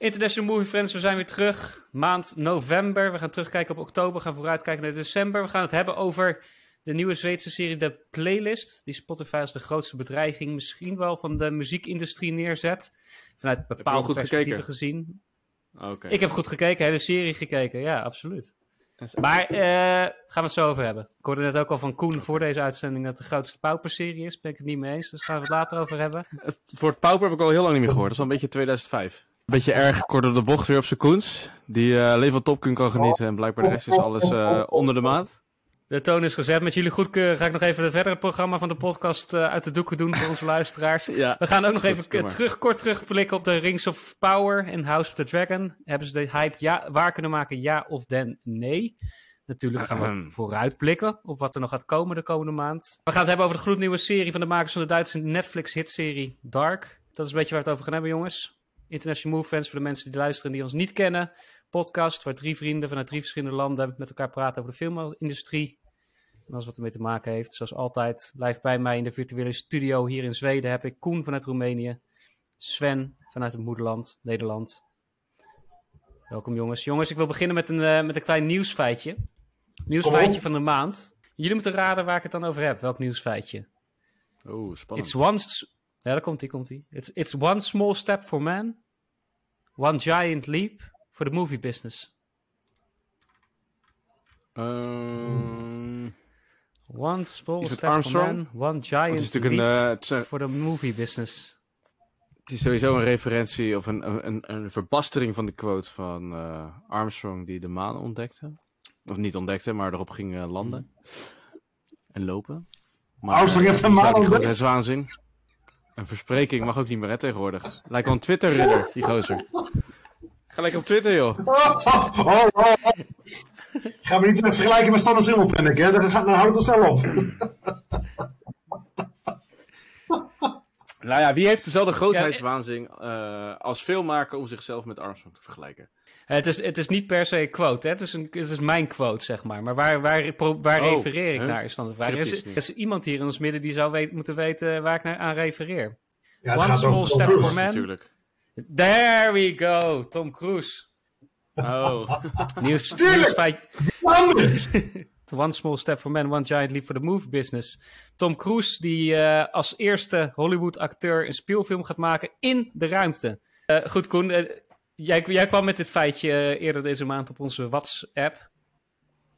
International Movie Friends, we zijn weer terug. Maand november. We gaan terugkijken op oktober. Gaan vooruitkijken naar december. We gaan het hebben over de nieuwe Zweedse serie The Playlist. Die Spotify als de grootste bedreiging misschien wel van de muziekindustrie neerzet. Vanuit bepaalde perspectieven gezien. Okay. Ik heb goed gekeken. Hele serie gekeken. Ja, absoluut. Maar gaan we het zo over hebben. Ik hoorde net ook al van Koen voor deze uitzending dat de grootste pauperserie is. Ben ik het niet mee eens. Dus gaan we het later over hebben. Het woord pauper heb ik al heel lang niet meer gehoord. Dat is al een beetje 2005. Een beetje erg kort op de bocht weer op z'n Koens. Die leven van Topkun kan genieten. En blijkbaar de rest is alles onder de maat. De toon is gezet. Met jullie goedkeuren ga ik nog even het verdere programma van de podcast uit de doeken doen voor onze luisteraars. Ja, we gaan ook nog even kort terugblikken op de Rings of Power en House of the Dragon. Hebben ze de hype waar kunnen maken, ja of nee? Natuurlijk gaan we vooruitblikken op wat er nog gaat komen de komende maand. We gaan het hebben over de gloednieuwe serie van de makers van de Duitse Netflix-hitserie Dark. Dat is een beetje waar we het over gaan hebben, jongens. International Movie Friends, voor de mensen die luisteren en die ons niet kennen. Podcast waar drie vrienden vanuit drie verschillende landen met elkaar praten over de filmindustrie. En alles wat ermee te maken heeft. Zoals altijd, live bij mij in de virtuele studio hier in Zweden heb ik Koen vanuit Roemenië. Sven vanuit het moederland, Nederland. Welkom jongens. Jongens, ik wil beginnen met een klein nieuwsfeitje. Nieuwsfeitje van de maand. Jullie moeten raden waar ik het dan over heb. Welk nieuwsfeitje? Oh, spannend. Ja, daar komt-ie. It's one small step for man, one giant leap for the movie business. One small step Armstrong? For man, one giant leap for the movie business. Het is sowieso een referentie of een verbastering van de quote van Armstrong die de maan ontdekte. Of niet ontdekte, maar erop ging landen. En lopen. Maar, Armstrong heeft de maan ontdekt. Dat is waanzin. Een verspreking mag ook niet meer, hè, tegenwoordig. Lijkt wel een Twitter-ridder, die gozer. Ga lekker op Twitter, joh. Ga me niet vergelijken met Stan Zimmelprennik, hè. Dan houdt het snel op. Nou ja, wie heeft dezelfde grootheidswaanzin als filmmaker om zichzelf met Armstrong te vergelijken? Het is niet per se een quote, hè? Het is mijn quote, zeg maar. Maar waar refereer ik naar, is dan de vraag. Er is iemand hier in ons midden die zou moeten weten waar ik naar aan refereer. Ja, One small step for man. Natuurlijk. There we go, Tom Cruise. Oh. Nieuwsfeit. One small step for man, one giant leap for the movie business. Tom Cruise die als eerste Hollywood acteur een speelfilm gaat maken in de ruimte. Goed, Koen. Jij kwam met dit feitje eerder deze maand op onze WhatsApp.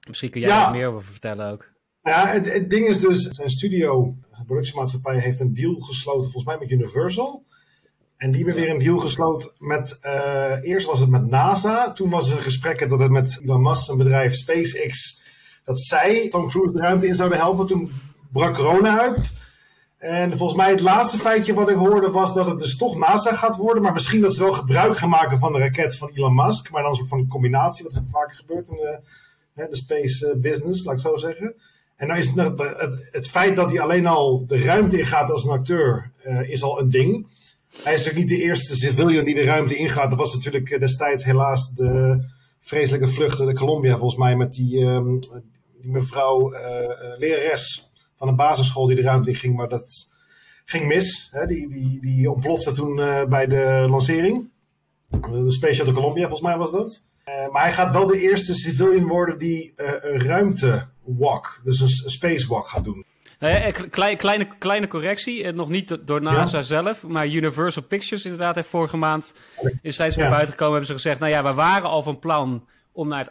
Misschien kun jij er meer over vertellen ook. Ja, het ding is dus, zijn studio, zijn productiemaatschappij heeft een deal gesloten, volgens mij met Universal. En die hebben weer een deal gesloten met, eerst was het met NASA. Toen was er gesprekken dat het met Elon Musk, zijn bedrijf SpaceX, dat zij Tom Cruise de ruimte in zouden helpen. Toen brak corona uit. En volgens mij het laatste feitje wat ik hoorde was dat het dus toch NASA gaat worden. Maar misschien dat ze wel gebruik gaan maken van de raket van Elon Musk. Maar dan een soort van combinatie, wat vaker gebeurt in de space business, laat ik zo zeggen. En dan is het feit dat hij alleen al de ruimte ingaat als een acteur, is al een ding. Hij is natuurlijk niet de eerste civilian die de ruimte ingaat. Dat was natuurlijk destijds helaas de vreselijke vlucht naar Colombia, volgens mij, met die mevrouw lerares van een basisschool die de ruimte in ging, maar dat ging mis. Hè? Die ontplofte toen bij de lancering. De Space Shuttle Columbia, volgens mij was dat. Maar hij gaat wel de eerste civilian worden die een ruimtewalk, dus een spacewalk gaat doen. Kleine correctie, nog niet door NASA zelf, maar Universal Pictures inderdaad heeft vorige maand, zijn ze naar buiten gekomen, hebben ze gezegd, nou ja, we waren al van plan om naar het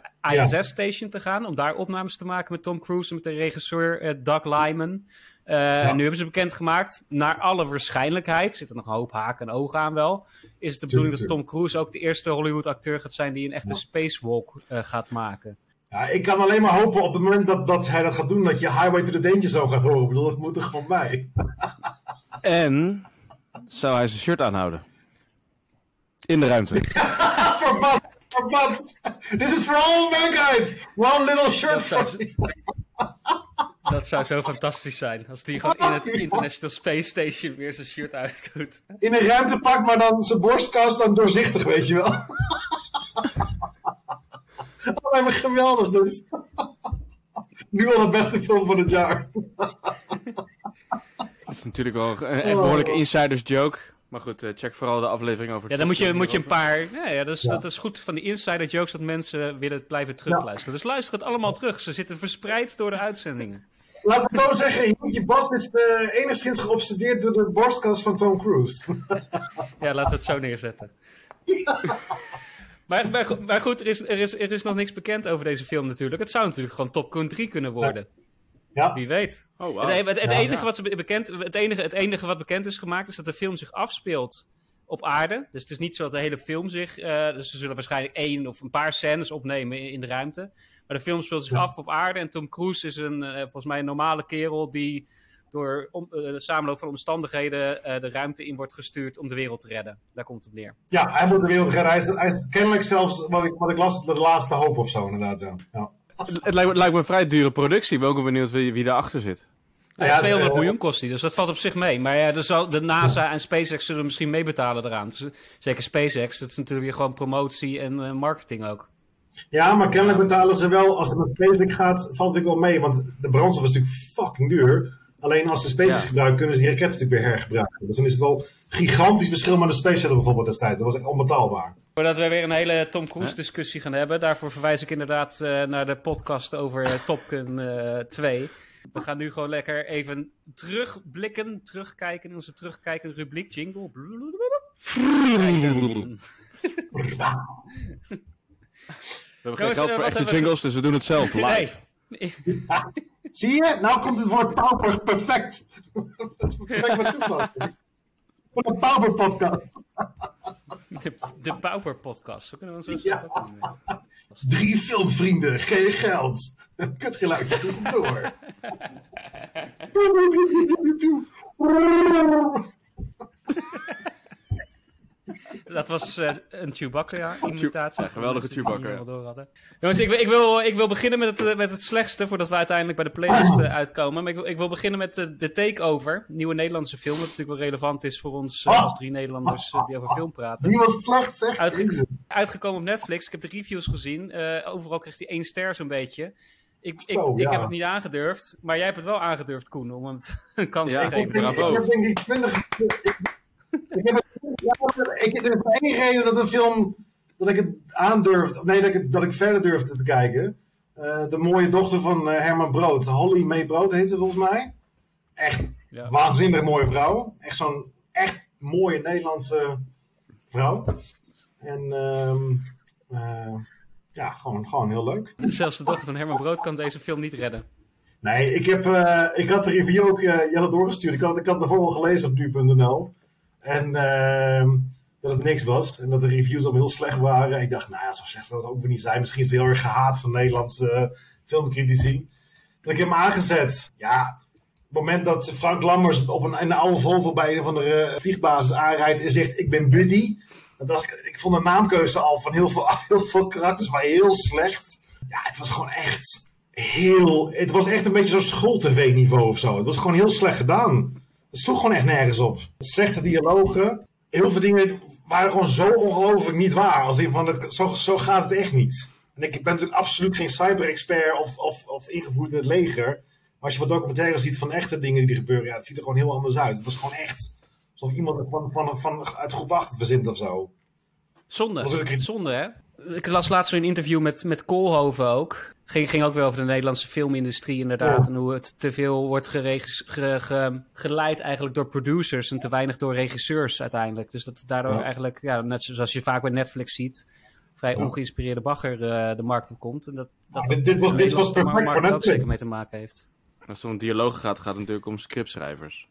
ISS-station te gaan, om daar opnames te maken met Tom Cruise en met de regisseur Doug Liman. En nu hebben ze bekendgemaakt, naar alle waarschijnlijkheid, zitten nog een hoop haken en ogen aan wel, is het de bedoeling dat Tom Cruise ook de eerste Hollywood-acteur gaat zijn die een echte spacewalk gaat maken. Ja, ik kan alleen maar hopen op het moment dat hij dat gaat doen, dat je Highway to the Danger Zone gaat horen. Ik bedoel, dat moet er gewoon bij. En zou hij zijn shirt aanhouden? In de ruimte. Verbaat. This is for all mankind. One little shirt Dat zou zo fantastisch zijn. Als die gewoon in het International Space Station weer zijn shirt uitdoet. In een ruimtepak, maar dan zijn borstkas dan doorzichtig, weet je wel. Oh, hij was geweldig dus. Nu al de beste film van het jaar. Dat is natuurlijk wel een behoorlijke insiders joke. Maar goed, check vooral de aflevering over... Ja, dan moet je een paar... Ja, dat is, ja. Dat is goed van die insider jokes dat mensen willen blijven terugluisteren. Ja. Dus luister het allemaal terug. Ze zitten verspreid door de uitzendingen. Laat ik zo zeggen, je Bas is enigszins geobsedeerd door de borstkast van Tom Cruise. Ja, laten we het zo neerzetten. Ja. Maar goed, er is nog niks bekend over deze film natuurlijk. Het zou natuurlijk gewoon Top Gun 3 kunnen worden. Ja. Ja. Wie weet. Oh, wow. Het enige wat bekend is gemaakt is dat de film zich afspeelt op aarde. Dus het is niet zo dat de hele film zich... dus ze zullen waarschijnlijk één of een paar scènes opnemen in de ruimte. Maar de film speelt zich af op aarde. En Tom Cruise is volgens mij een normale kerel die door de samenloop van omstandigheden de ruimte in wordt gestuurd om de wereld te redden. Daar komt het neer. Ja, hij wordt de wereld redden. Hij is kennelijk zelfs, wat ik las, de laatste hoop of zo inderdaad. Ja. Ja. Het lijkt me een vrij dure productie. Ik ben ook benieuwd wie daarachter zit. Nou, ja, 200 miljoen kost die, dus dat valt op zich mee. Maar ja, dus de NASA en SpaceX zullen misschien meebetalen eraan. Zeker SpaceX, dat is natuurlijk weer gewoon promotie en marketing ook. Ja, maar kennelijk betalen ze wel. Als het met SpaceX gaat, valt het natuurlijk wel mee. Want de brandstof is natuurlijk fucking duur. Alleen als ze SpaceX gebruiken, kunnen ze die raketten natuurlijk weer hergebruiken. Dus dan is het wel een gigantisch verschil met de Space Shuttle bijvoorbeeld destijds. Dat was echt onbetaalbaar. Voordat we weer een hele Tom Cruise discussie gaan hebben, daarvoor verwijs ik inderdaad naar de podcast over Top Gun 2. We gaan nu gewoon lekker even terugkijken in onze terugkijken rubriek jingle. We hebben geen geld voor echte jingles, dus we doen het zelf live. Nee. Ja, zie je? Nou komt het woord pauper perfect. Dat is perfect wat toeval. Voor een pauper podcast. De Pauper podcast. Zo kunnen we ons ook doen. 3 filmvrienden, geen geld. Kutgeluid, door. Dat was een Chewbacca-imitatie. Ja, geweldige Chewbacca. Ja. Jongens, ik wil beginnen met het slechtste, voordat we uiteindelijk bij de playlist uitkomen. Maar ik wil beginnen met de Takeover, nieuwe Nederlandse film, dat natuurlijk wel relevant is voor ons als 3 Nederlanders die over film praten. Die was slecht, zeg. Uitgekomen op Netflix, ik heb de reviews gezien. Overal kreeg hij 1 ster zo'n beetje. Ik heb het niet aangedurfd, maar jij hebt het wel aangedurfd, Koen, om het een kans te geven. Ik heb denk ik 20... Er is maar één reden dat een film, dat ik het aandurf, nee, dat ik verder durf te bekijken. De mooie dochter van Herman Brood, Holly Mae Brood heet ze volgens mij. Echt waanzinnig mooie vrouw. Echt zo'n echt mooie Nederlandse vrouw. En gewoon heel leuk. Zelfs de dochter van Herman Brood kan deze film niet redden. Nee, ik had de review ook, je had het doorgestuurd, ik had de vooral gelezen op nu.nl. En dat het niks was. En dat de reviews al heel slecht waren. En ik dacht, nou ja, zo slecht zou dat ook weer niet zijn. Misschien is het heel erg gehaat van Nederlandse filmcritici. Dat ik hem aangezet. Ja, op het moment dat Frank Lammers op een oude Volvo bij een van de vliegbasis aanrijdt en zegt, ik ben Buddy. Dan dacht ik, ik vond de naamkeuze al van heel veel karakters, maar heel slecht. Ja, het was gewoon echt heel... Het was echt een beetje zo'n school-tv-niveau of zo. Het was gewoon heel slecht gedaan. Het sloeg gewoon echt nergens op. Slechte dialogen. Heel veel dingen waren gewoon zo ongelooflijk niet waar. Als in van, zo gaat het echt niet. En ik ben natuurlijk absoluut geen cyber-expert of ingevoerd in het leger. Maar als je wat documentaires ziet van echte dingen die er gebeuren, ja, het ziet er gewoon heel anders uit. Het was gewoon echt alsof iemand uit groep 8 het verzint of zo. Zonde, hè? Ik las laatst zo'n interview met Koolhoven ook. Ging ook wel over de Nederlandse filmindustrie inderdaad. Ja. En hoe het te veel wordt geleid eigenlijk door producers en te weinig door regisseurs uiteindelijk. Dus dat daardoor eigenlijk, ja, net zoals je vaak bij Netflix ziet, vrij ongeïnspireerde bagger de markt op komt. En dit was perfect voor Netflix. Ook zeker mee te maken heeft. Als het om dialoog gaat het natuurlijk om scriptschrijvers.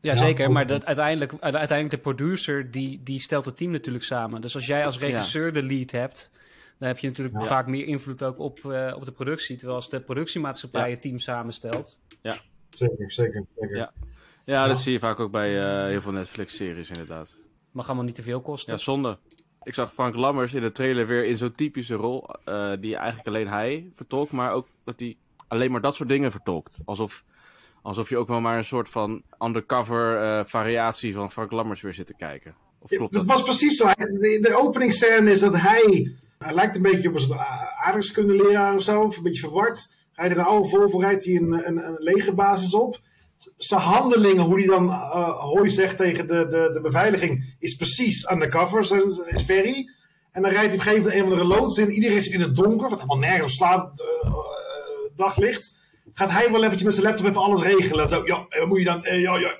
Jazeker, maar dat uiteindelijk de producer die stelt het team natuurlijk samen. Dus als jij als regisseur de lead hebt, dan heb je natuurlijk vaak meer invloed ook op de productie. Terwijl als de productiemaatschappij het team samenstelt. Ja, zeker. Ja, dat zie je vaak ook bij heel veel Netflix-series inderdaad. Mag allemaal niet te veel kosten. Ja, zonde. Ik zag Frank Lammers in de trailer weer in zo'n typische rol die eigenlijk alleen hij vertolkt. Maar ook dat hij alleen maar dat soort dingen vertolkt. Alsof je ook wel maar een soort van undercover variatie van Frank Lammers weer zit te kijken. Of klopt dat? Dat was precies zo. De openingsscène is dat hij lijkt een beetje op een aardrijkskundeleraar of zo. Of een beetje verward. Hij rijdt een oude Volvo, rijdt hij een lege basis op. zijn handelingen, hoe hij dan Hoy zegt tegen de beveiliging, is precies undercover, is Ferry. En dan rijdt hij op een gegeven moment een van de loods in. Iedereen zit in het donker, wat helemaal nergens slaat, daglicht. Gaat hij wel eventjes met zijn laptop even alles regelen. Zo, ja, moet je dan,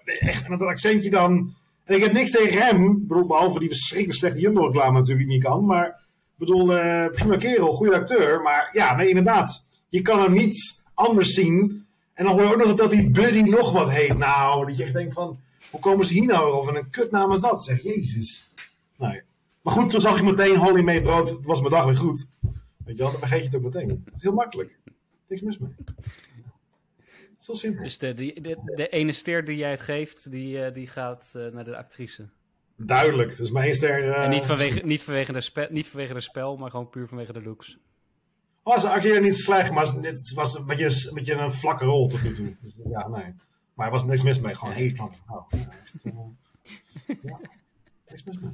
echt. En dat accentje dan. En ik heb niks tegen hem, behalve die verschrikkelijk slechte Jumbo-reclame natuurlijk niet kan. Maar, ik bedoel, prima kerel, goede acteur. Maar ja, nee, inderdaad. Je kan hem niet anders zien. En dan hoor je ook nog dat die Buddy nog wat heet. Nou, dat je echt denkt van, hoe komen ze hier nou over? En een kutnaam is dat, zeg, jezus. Nou ja. Maar goed, toen zag ik meteen Holly Mae Brood. Het was mijn dag weer goed. Weet je wel, dan vergeet je het ook meteen. Het is heel makkelijk. Niks mis mee. Het is heel simpel. Dus de ene ster die jij het geeft, die gaat naar de actrice. Duidelijk. Dus mijn ster... En niet vanwege de spel, maar gewoon puur vanwege de looks. Oh, ze acteerde niet slecht, maar het was een beetje een vlakke rol tot nu toe. Dus, ja, nee. Maar er was niks mis mee. Gewoon een hele knappe vrouw. Ja.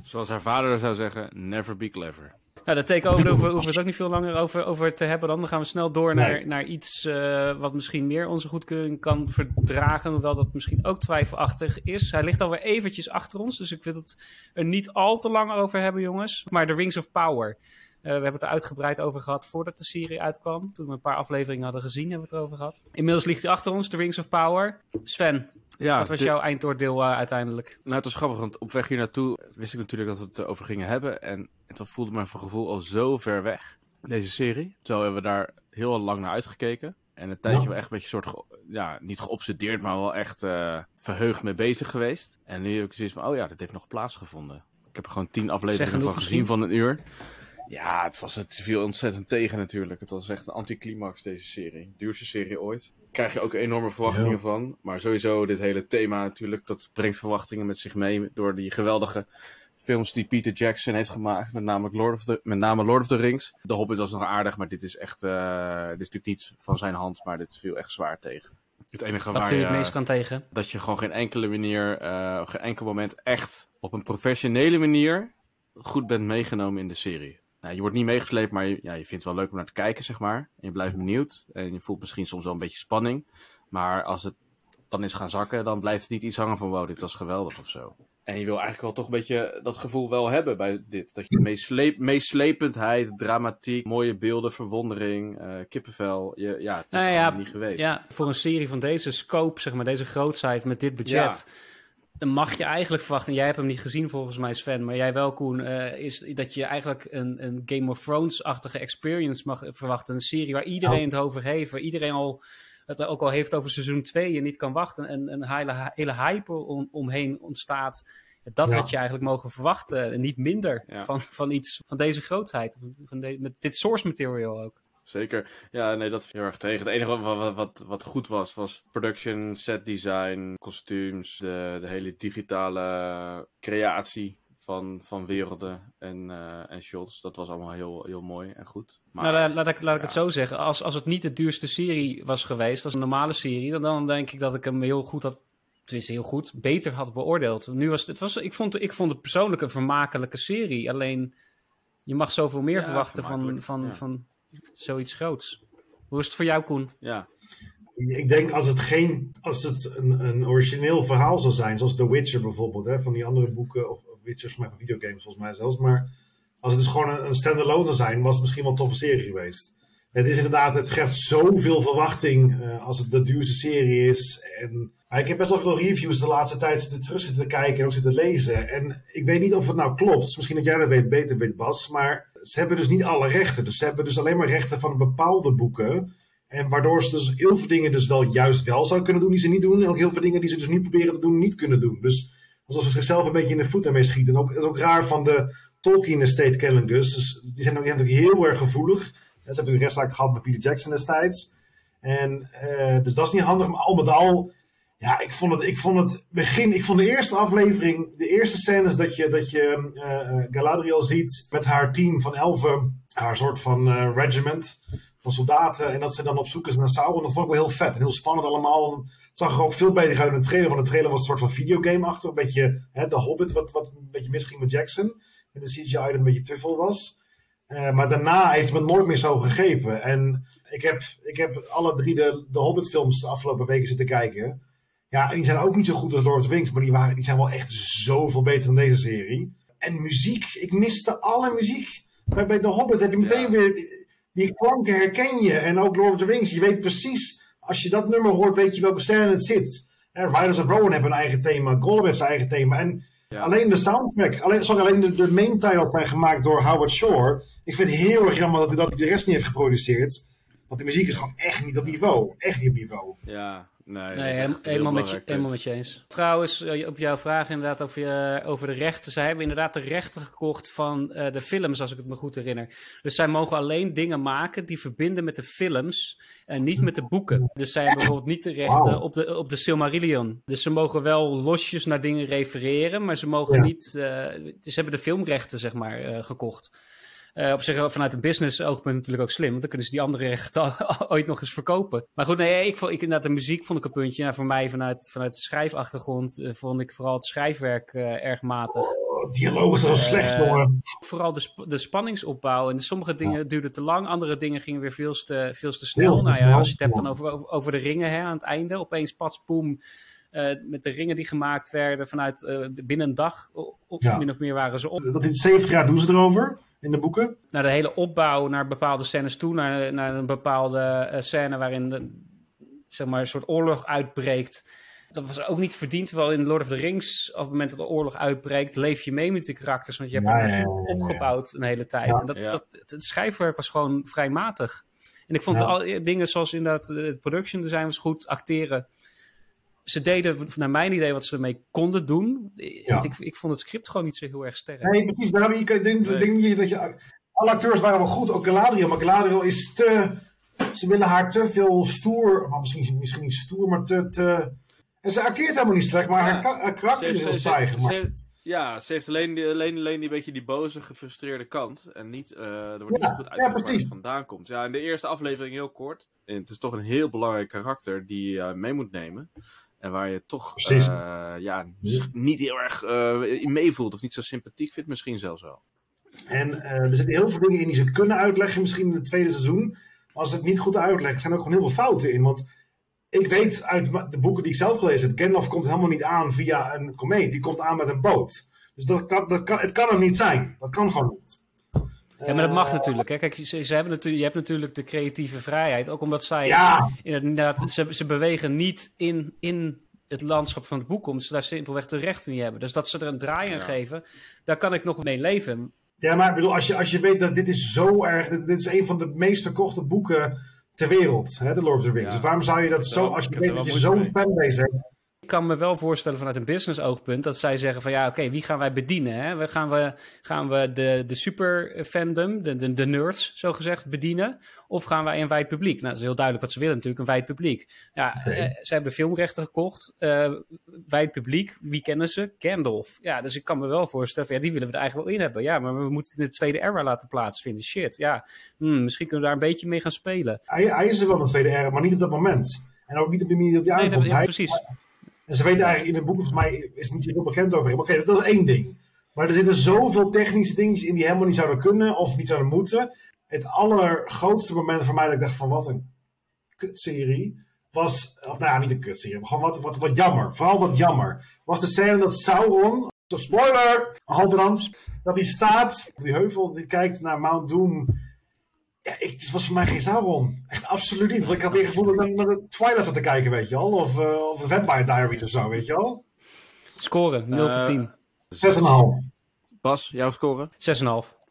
Zoals haar vader zou zeggen, never be clever. Nou, dat takeover hoeven we het ook niet veel langer over te hebben. Dan gaan we snel door naar iets wat misschien meer onze goedkeuring kan verdragen. Hoewel dat misschien ook twijfelachtig is. Hij ligt alweer eventjes achter ons. Dus ik wil het er niet al te lang over hebben, jongens. Maar de Rings of Power. We hebben het er uitgebreid over gehad voordat de serie uitkwam. Toen we een paar afleveringen hadden gezien, hebben we het erover gehad. Inmiddels ligt hij achter ons, The Rings of Power. Sven, ja, wat was jouw eindoordeel uiteindelijk? Nou, het was grappig, want op weg hier naartoe wist ik natuurlijk dat we het over gingen hebben. En het voelde mij voor gevoel al zo ver weg, deze serie. Zo hebben we daar heel lang naar uitgekeken. En een tijdje wel echt een beetje niet geobsedeerd, maar wel echt verheugd mee bezig geweest. En nu heb ik zoiets van, dat heeft nog plaatsgevonden. Ik heb er gewoon 10 afleveringen van gezien van een uur. Ja, het viel ontzettend tegen natuurlijk. Het was echt een anticlimax, deze serie. Duurste serie ooit. Daar krijg je ook enorme verwachtingen van. Maar sowieso, dit hele thema natuurlijk, dat brengt verwachtingen met zich mee. Door die geweldige films die Peter Jackson heeft gemaakt. Met name Lord of the Rings. De Hobbit was nog aardig, maar dit is echt... dit is natuurlijk niet van zijn hand, maar dit viel echt zwaar tegen. Het enige waar je het meest aan tegen? Dat je gewoon geen enkele manier, geen enkel moment echt op een professionele manier goed bent meegenomen in de serie. Nou, je wordt niet meegesleept, maar je vindt het wel leuk om naar te kijken, zeg maar. En je blijft benieuwd. En je voelt misschien soms wel een beetje spanning. Maar als het dan is gaan zakken, dan blijft het niet iets hangen van... wow, dit was geweldig of zo. En je wil eigenlijk wel toch een beetje dat gevoel wel hebben bij dit. Dat je meeslependheid, dramatiek, mooie beelden, verwondering, kippenvel. Het is niet geweest. Ja, voor een serie van deze scope, zeg maar, deze grootsheid met dit budget... Ja. Dan mag je eigenlijk verwachten, en jij hebt hem niet gezien volgens mij, Sven, maar jij wel, Koen, is dat je eigenlijk een Game of Thrones-achtige experience mag verwachten. Een serie waar iedereen het over heeft, waar iedereen het ook al heeft over seizoen 2 en niet kan wachten. En een hele hype omheen ontstaat. Dat had je eigenlijk mogen verwachten, en niet minder van iets van deze grootheid, met dit source material ook. Zeker. Ja, nee, dat viel heel erg tegen. Het enige wat goed was production, set design, kostuums, de hele digitale creatie van werelden en shots. Dat was allemaal heel, heel mooi en goed. Maar, nou, laat ik het zo zeggen. Als het niet de duurste serie was geweest, als een normale serie, dan denk ik dat ik hem heel goed had... Tenminste, heel goed, beter had beoordeeld. Nu ik vond het persoonlijk een vermakelijke serie. Alleen, je mag zoveel meer verwachten van zoiets groots. Hoe is het voor jou, Koen? Ja. Ik denk als het een origineel verhaal zou zijn, zoals The Witcher bijvoorbeeld, hè, van die andere boeken, of Witchers van videogames volgens mij zelfs, maar als het dus gewoon een standalone zou zijn, was het misschien wel een toffe serie geweest. Het is inderdaad, het schept zoveel verwachting als het de duurste serie is. En ik heb best wel veel reviews de laatste tijd terug zitten kijken en ook zitten lezen. En ik weet niet of het nou klopt. Misschien dat jij dat beter weet, Bas. Maar ze hebben dus niet alle rechten. Dus ze hebben dus alleen maar rechten van bepaalde boeken. En waardoor ze dus heel veel dingen dus wel juist wel zouden kunnen doen die ze niet doen. En ook heel veel dingen die ze dus nu proberen te doen, niet kunnen doen. Dus alsof ze zichzelf een beetje in de voet daarmee schieten. En ook, dat is ook raar van de Tolkien Estate Calendars. Dus die zijn natuurlijk heel erg gevoelig. En ze hebben een rechtszaak gehad met Peter Jackson destijds. En dus dat is niet handig. Maar al met al... Ja, ik vond de eerste aflevering, de eerste scènes dat je Galadriel ziet met haar team van elfen, haar soort van regiment van soldaten. En dat ze dan op zoek is naar Sauron. Dat vond ik wel heel vet en heel spannend allemaal. Het zag er ook veel beter uit in de trailer, want de trailer was een soort van videogame-achtig. Een beetje de Hobbit, wat een beetje misging met Jackson. En de CGI dat een beetje te veel was. Maar daarna heeft men nooit meer zo gegrepen. En ik heb alle drie de Hobbit-films de afgelopen weken zitten kijken. Ja, en die zijn ook niet zo goed als Lord of the Rings, maar die zijn wel echt zoveel beter dan deze serie. En muziek, ik miste alle muziek. Bij The Hobbit heb je meteen weer, die klanken herken je. En ook Lord of the Rings, je weet precies, als je dat nummer hoort, weet je welke scène het zit. Riders of Rowan hebben een eigen thema, Gollum heeft zijn eigen thema. En alleen de soundtrack, alleen de main title zijn gemaakt door Howard Shore. Ik vind het heel erg jammer dat hij de rest niet heeft geproduceerd. Want de muziek is gewoon echt niet op niveau. Echt niet op niveau. Ja. Nee, helemaal met je eens. Trouwens, op jouw vraag inderdaad over de rechten. Zij hebben inderdaad de rechten gekocht van de films, als ik het me goed herinner. Dus zij mogen alleen dingen maken die verbinden met de films en niet met de boeken. Dus zij hebben bijvoorbeeld niet de rechten op de Silmarillion. Dus ze mogen wel losjes naar dingen refereren, maar ze mogen niet... ze hebben de filmrechten, zeg maar, gekocht. Op zich vanuit een business oogpunt natuurlijk ook slim. Want dan kunnen ze die andere rechten ooit nog eens verkopen. Maar goed, nee, inderdaad, de muziek vond ik een puntje. Nou, voor mij vanuit de schrijfachtergrond vond ik vooral het schrijfwerk erg matig. Dialoog is wel slecht, hoor. Vooral de spanningsopbouw. En sommige dingen duurden te lang. Andere dingen gingen weer veel te snel. Als je het hebt dan over de ringen, hè, aan het einde. Opeens patspoem. Met de ringen die gemaakt werden vanuit binnen een dag. Min of meer waren ze op. Dat in 70 jaar doen ze erover. In de boeken? Nou, de hele opbouw naar bepaalde scènes toe. Naar een bepaalde scène waarin zeg maar, een soort oorlog uitbreekt. Dat was ook niet verdiend. Terwijl in Lord of the Rings, op het moment dat de oorlog uitbreekt, leef je mee met de karakters. Want je hebt het opgebouwd een hele tijd. Ja. En het schrijfwerk was gewoon vrij matig. En ik vond al dingen zoals inderdaad het production design was goed, acteren. Ze deden, naar mijn idee, wat ze ermee konden doen. Want ik vond het script gewoon niet zo heel erg sterk. Nee, precies. Daarom, ik denk dat je... Alle acteurs waren wel goed, ook Galadriel. Maar Galadriel is te... Ze willen haar te veel stoer... Misschien niet stoer, maar te... En ze acteert helemaal niet slecht, maar haar karakter is heel saai gemaakt. Ja, ze heeft alleen die beetje die boze, gefrustreerde kant. En niet, er wordt niet zo goed uitgelegd waar het vandaan komt. Ja, in de eerste aflevering heel kort. En het is toch een heel belangrijk karakter die je mee moet nemen. En waar je toch niet heel erg in meevoelt. Of niet zo sympathiek vindt, misschien zelfs wel. En er zitten heel veel dingen in die ze kunnen uitleggen. Misschien in het tweede seizoen. Maar als ze het niet goed uitleggen, zijn er ook gewoon heel veel fouten in. Want ik weet uit de boeken die ik zelf gelezen heb. Gandalf komt helemaal niet aan via een komeet. Die komt aan met een boot. Dus het kan er niet zijn. Dat kan gewoon niet. Ja, maar dat mag natuurlijk. Hè. Kijk, je hebt natuurlijk de creatieve vrijheid. Ook omdat zij inderdaad, ze bewegen niet in het landschap van het boek. Omdat ze daar simpelweg de rechten niet hebben. Dus dat ze er een draai aan geven, daar kan ik nog mee leven. Ja, maar ik bedoel, als je weet dat dit is zo erg... Dit is een van de meest verkochte boeken ter wereld. Hè, de Lord of the Rings. Dus waarom zou je dat zo... Als je weet dat je zo'n fanbase hebt... Ik kan me wel voorstellen vanuit een business oogpunt dat zij zeggen van wie gaan wij bedienen? Hè? Gaan we de super fandom, de nerds zogezegd bedienen? Of gaan wij een wijd publiek? Nou, dat is heel duidelijk wat ze willen natuurlijk, een wijd publiek. Ja, ze hebben filmrechten gekocht, wijd publiek, wie kennen ze? Gandalf. Ja, dus ik kan me wel voorstellen van, die willen we er eigenlijk wel in hebben. Ja, maar we moeten het in de tweede era laten plaatsvinden. Shit, ja. Misschien kunnen we daar een beetje mee gaan spelen. Hij is er wel in de tweede era, maar niet op dat moment. En ook niet op de manier dat hij aankomt. Nee, precies. En ze weten eigenlijk in het boek, volgens mij is het niet heel bekend over hem. Oké, dat is één ding. Maar er zitten zoveel technische dingetjes in die helemaal niet zouden kunnen of niet zouden moeten. Het allergrootste moment voor mij dat ik dacht van wat een kutserie was... Of nou ja, niet een kutserie, maar gewoon wat jammer. Vooral wat jammer. Was de scène dat Sauron, spoiler, halbrand, dat hij staat op die heuvel, die kijkt naar Mount Doom. Ja, het was voor mij geen Sauron. Echt absoluut niet. Want ik had weer het gevoel dat ik naar de Twilight zat te kijken, weet je al. Of de Vampire Diaries of zo, weet je al. Scoren, 0-10. 6,5. Bas, jouw score? 6,5.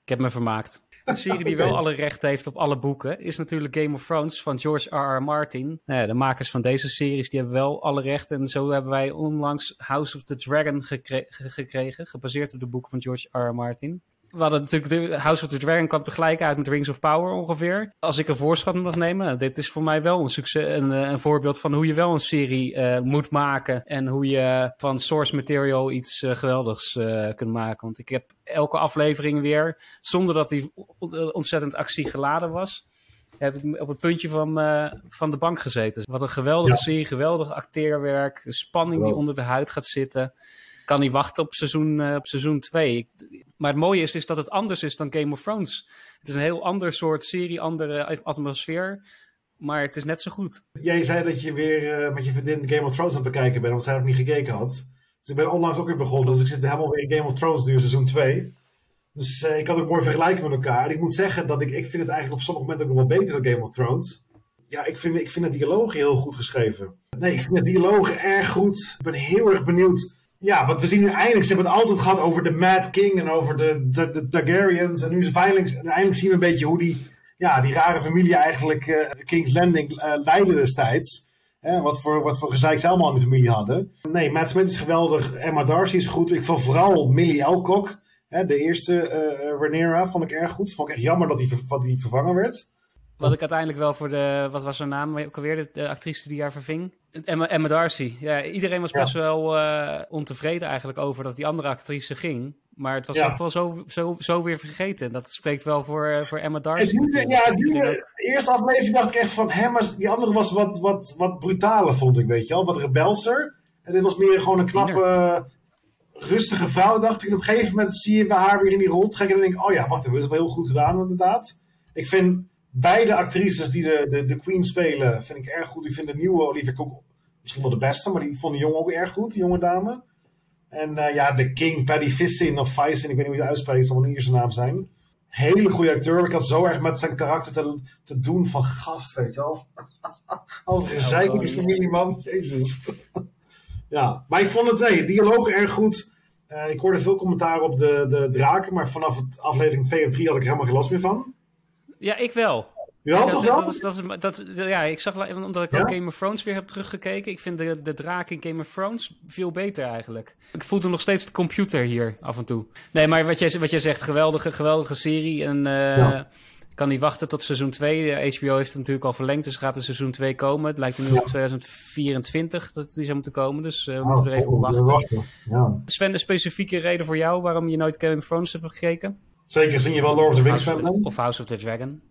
Ik heb me vermaakt. Een serie die wel alle rechten heeft op alle boeken is natuurlijk Game of Thrones van George R.R. Martin. De makers van deze series die hebben wel alle rechten. En zo hebben wij onlangs House of the Dragon gekregen. Gebaseerd op de boeken van George R.R. Martin. We hadden natuurlijk, House of the Dragon kwam tegelijk uit met Rings of Power ongeveer. Als ik een voorschot mag nemen, dit is voor mij wel een voorbeeld van hoe je wel een serie moet maken. En hoe je van source material iets geweldigs kunt maken. Want ik heb elke aflevering weer, zonder dat die ontzettend actiegeladen was, heb ik op het puntje van de bank gezeten. Wat een geweldige serie, geweldig acteerwerk, spanning die onder de huid gaat zitten. Ik kan niet wachten op seizoen 2. Maar het mooie is dat het anders is dan Game of Thrones. Het is een heel ander soort serie, andere atmosfeer. maar het is net zo goed. Jij zei dat je weer met je vriendin Game of Thrones aan het bekijken bent, want zij nog niet gekeken had. Dus ik ben onlangs ook weer begonnen, dus ik zit helemaal weer in Game of Thrones nu, seizoen 2. Dus ik kan het ook mooi vergelijken met elkaar. En ik moet zeggen dat ik vind het eigenlijk op sommige momenten ook nog wel beter dan Game of Thrones. Ja, ik vind de dialogen heel goed geschreven. Nee, ik vind de dialogen erg goed. Ik ben heel erg benieuwd. Ja, want we zien nu eindelijk, ze hebben het altijd gehad over de Mad King en over de Targaryens. En nu is het eindelijk zien we een beetje hoe die rare familie eigenlijk King's Landing leidde destijds. Wat voor gezeik ze allemaal in de familie hadden. Nee, Matt Smith is geweldig. Emma Darcy is goed. Ik vond vooral Millie Alcock, de eerste Rhaenyra, vond ik erg goed. Vond ik echt jammer dat die vervangen werd. Wat ik uiteindelijk wel voor wat was haar naam ook alweer, de actrice die haar verving? Emma Darcy. Ja, iedereen was best wel ontevreden eigenlijk over dat die andere actrice ging. Maar het was ook wel zo weer vergeten. Dat spreekt wel voor Emma Darcy. De eerste aflevering dacht ik echt van, maar die andere was wat brutaler, vond ik, weet je wel. Wat rebelser. En dit was meer gewoon een knappe, rustige vrouw, dacht ik. En op een gegeven moment zie je haar weer in die rol trekken. En denk ik, wacht even, dat is wel heel goed gedaan inderdaad. Ik vind beide actrices die de Queen spelen, vind ik erg goed. Ik vind de nieuwe Olivia Cook misschien wel de beste, maar die vond de jongen ook erg goed, die jonge dame. En de King, Paddy Fissin of Fysin, ik weet niet hoe je het uitspreekt, zal wel een Ierse naam zijn. Hele goede acteur. Ik had zo erg met zijn karakter te doen van gast, weet je wel. Altijd gezeik met die familie, man. Jezus. Ja, maar ik vond het, dialoog erg goed. Ik hoorde veel commentaar op de draken, maar vanaf aflevering 2 of 3 had ik er helemaal geen last meer van. Ja, ik wel. Ja, toch wel? Ik zag, omdat ik ook Game of Thrones weer heb teruggekeken. Ik vind de draak in Game of Thrones veel beter eigenlijk. Ik voelde nog steeds de computer hier af en toe. Nee, maar wat jij zegt, geweldige serie. En ik kan niet wachten tot seizoen 2. HBO heeft het natuurlijk al verlengd, dus gaat er seizoen 2 komen. Het lijkt er nu op 2024 dat die zou moeten komen, dus we moeten er even op wachten. Ja. Sven, een specifieke reden voor jou waarom je nooit Game of Thrones hebt gekeken? Zeker, zie je wel Lord of the Rings fan? Of House of the Dragon?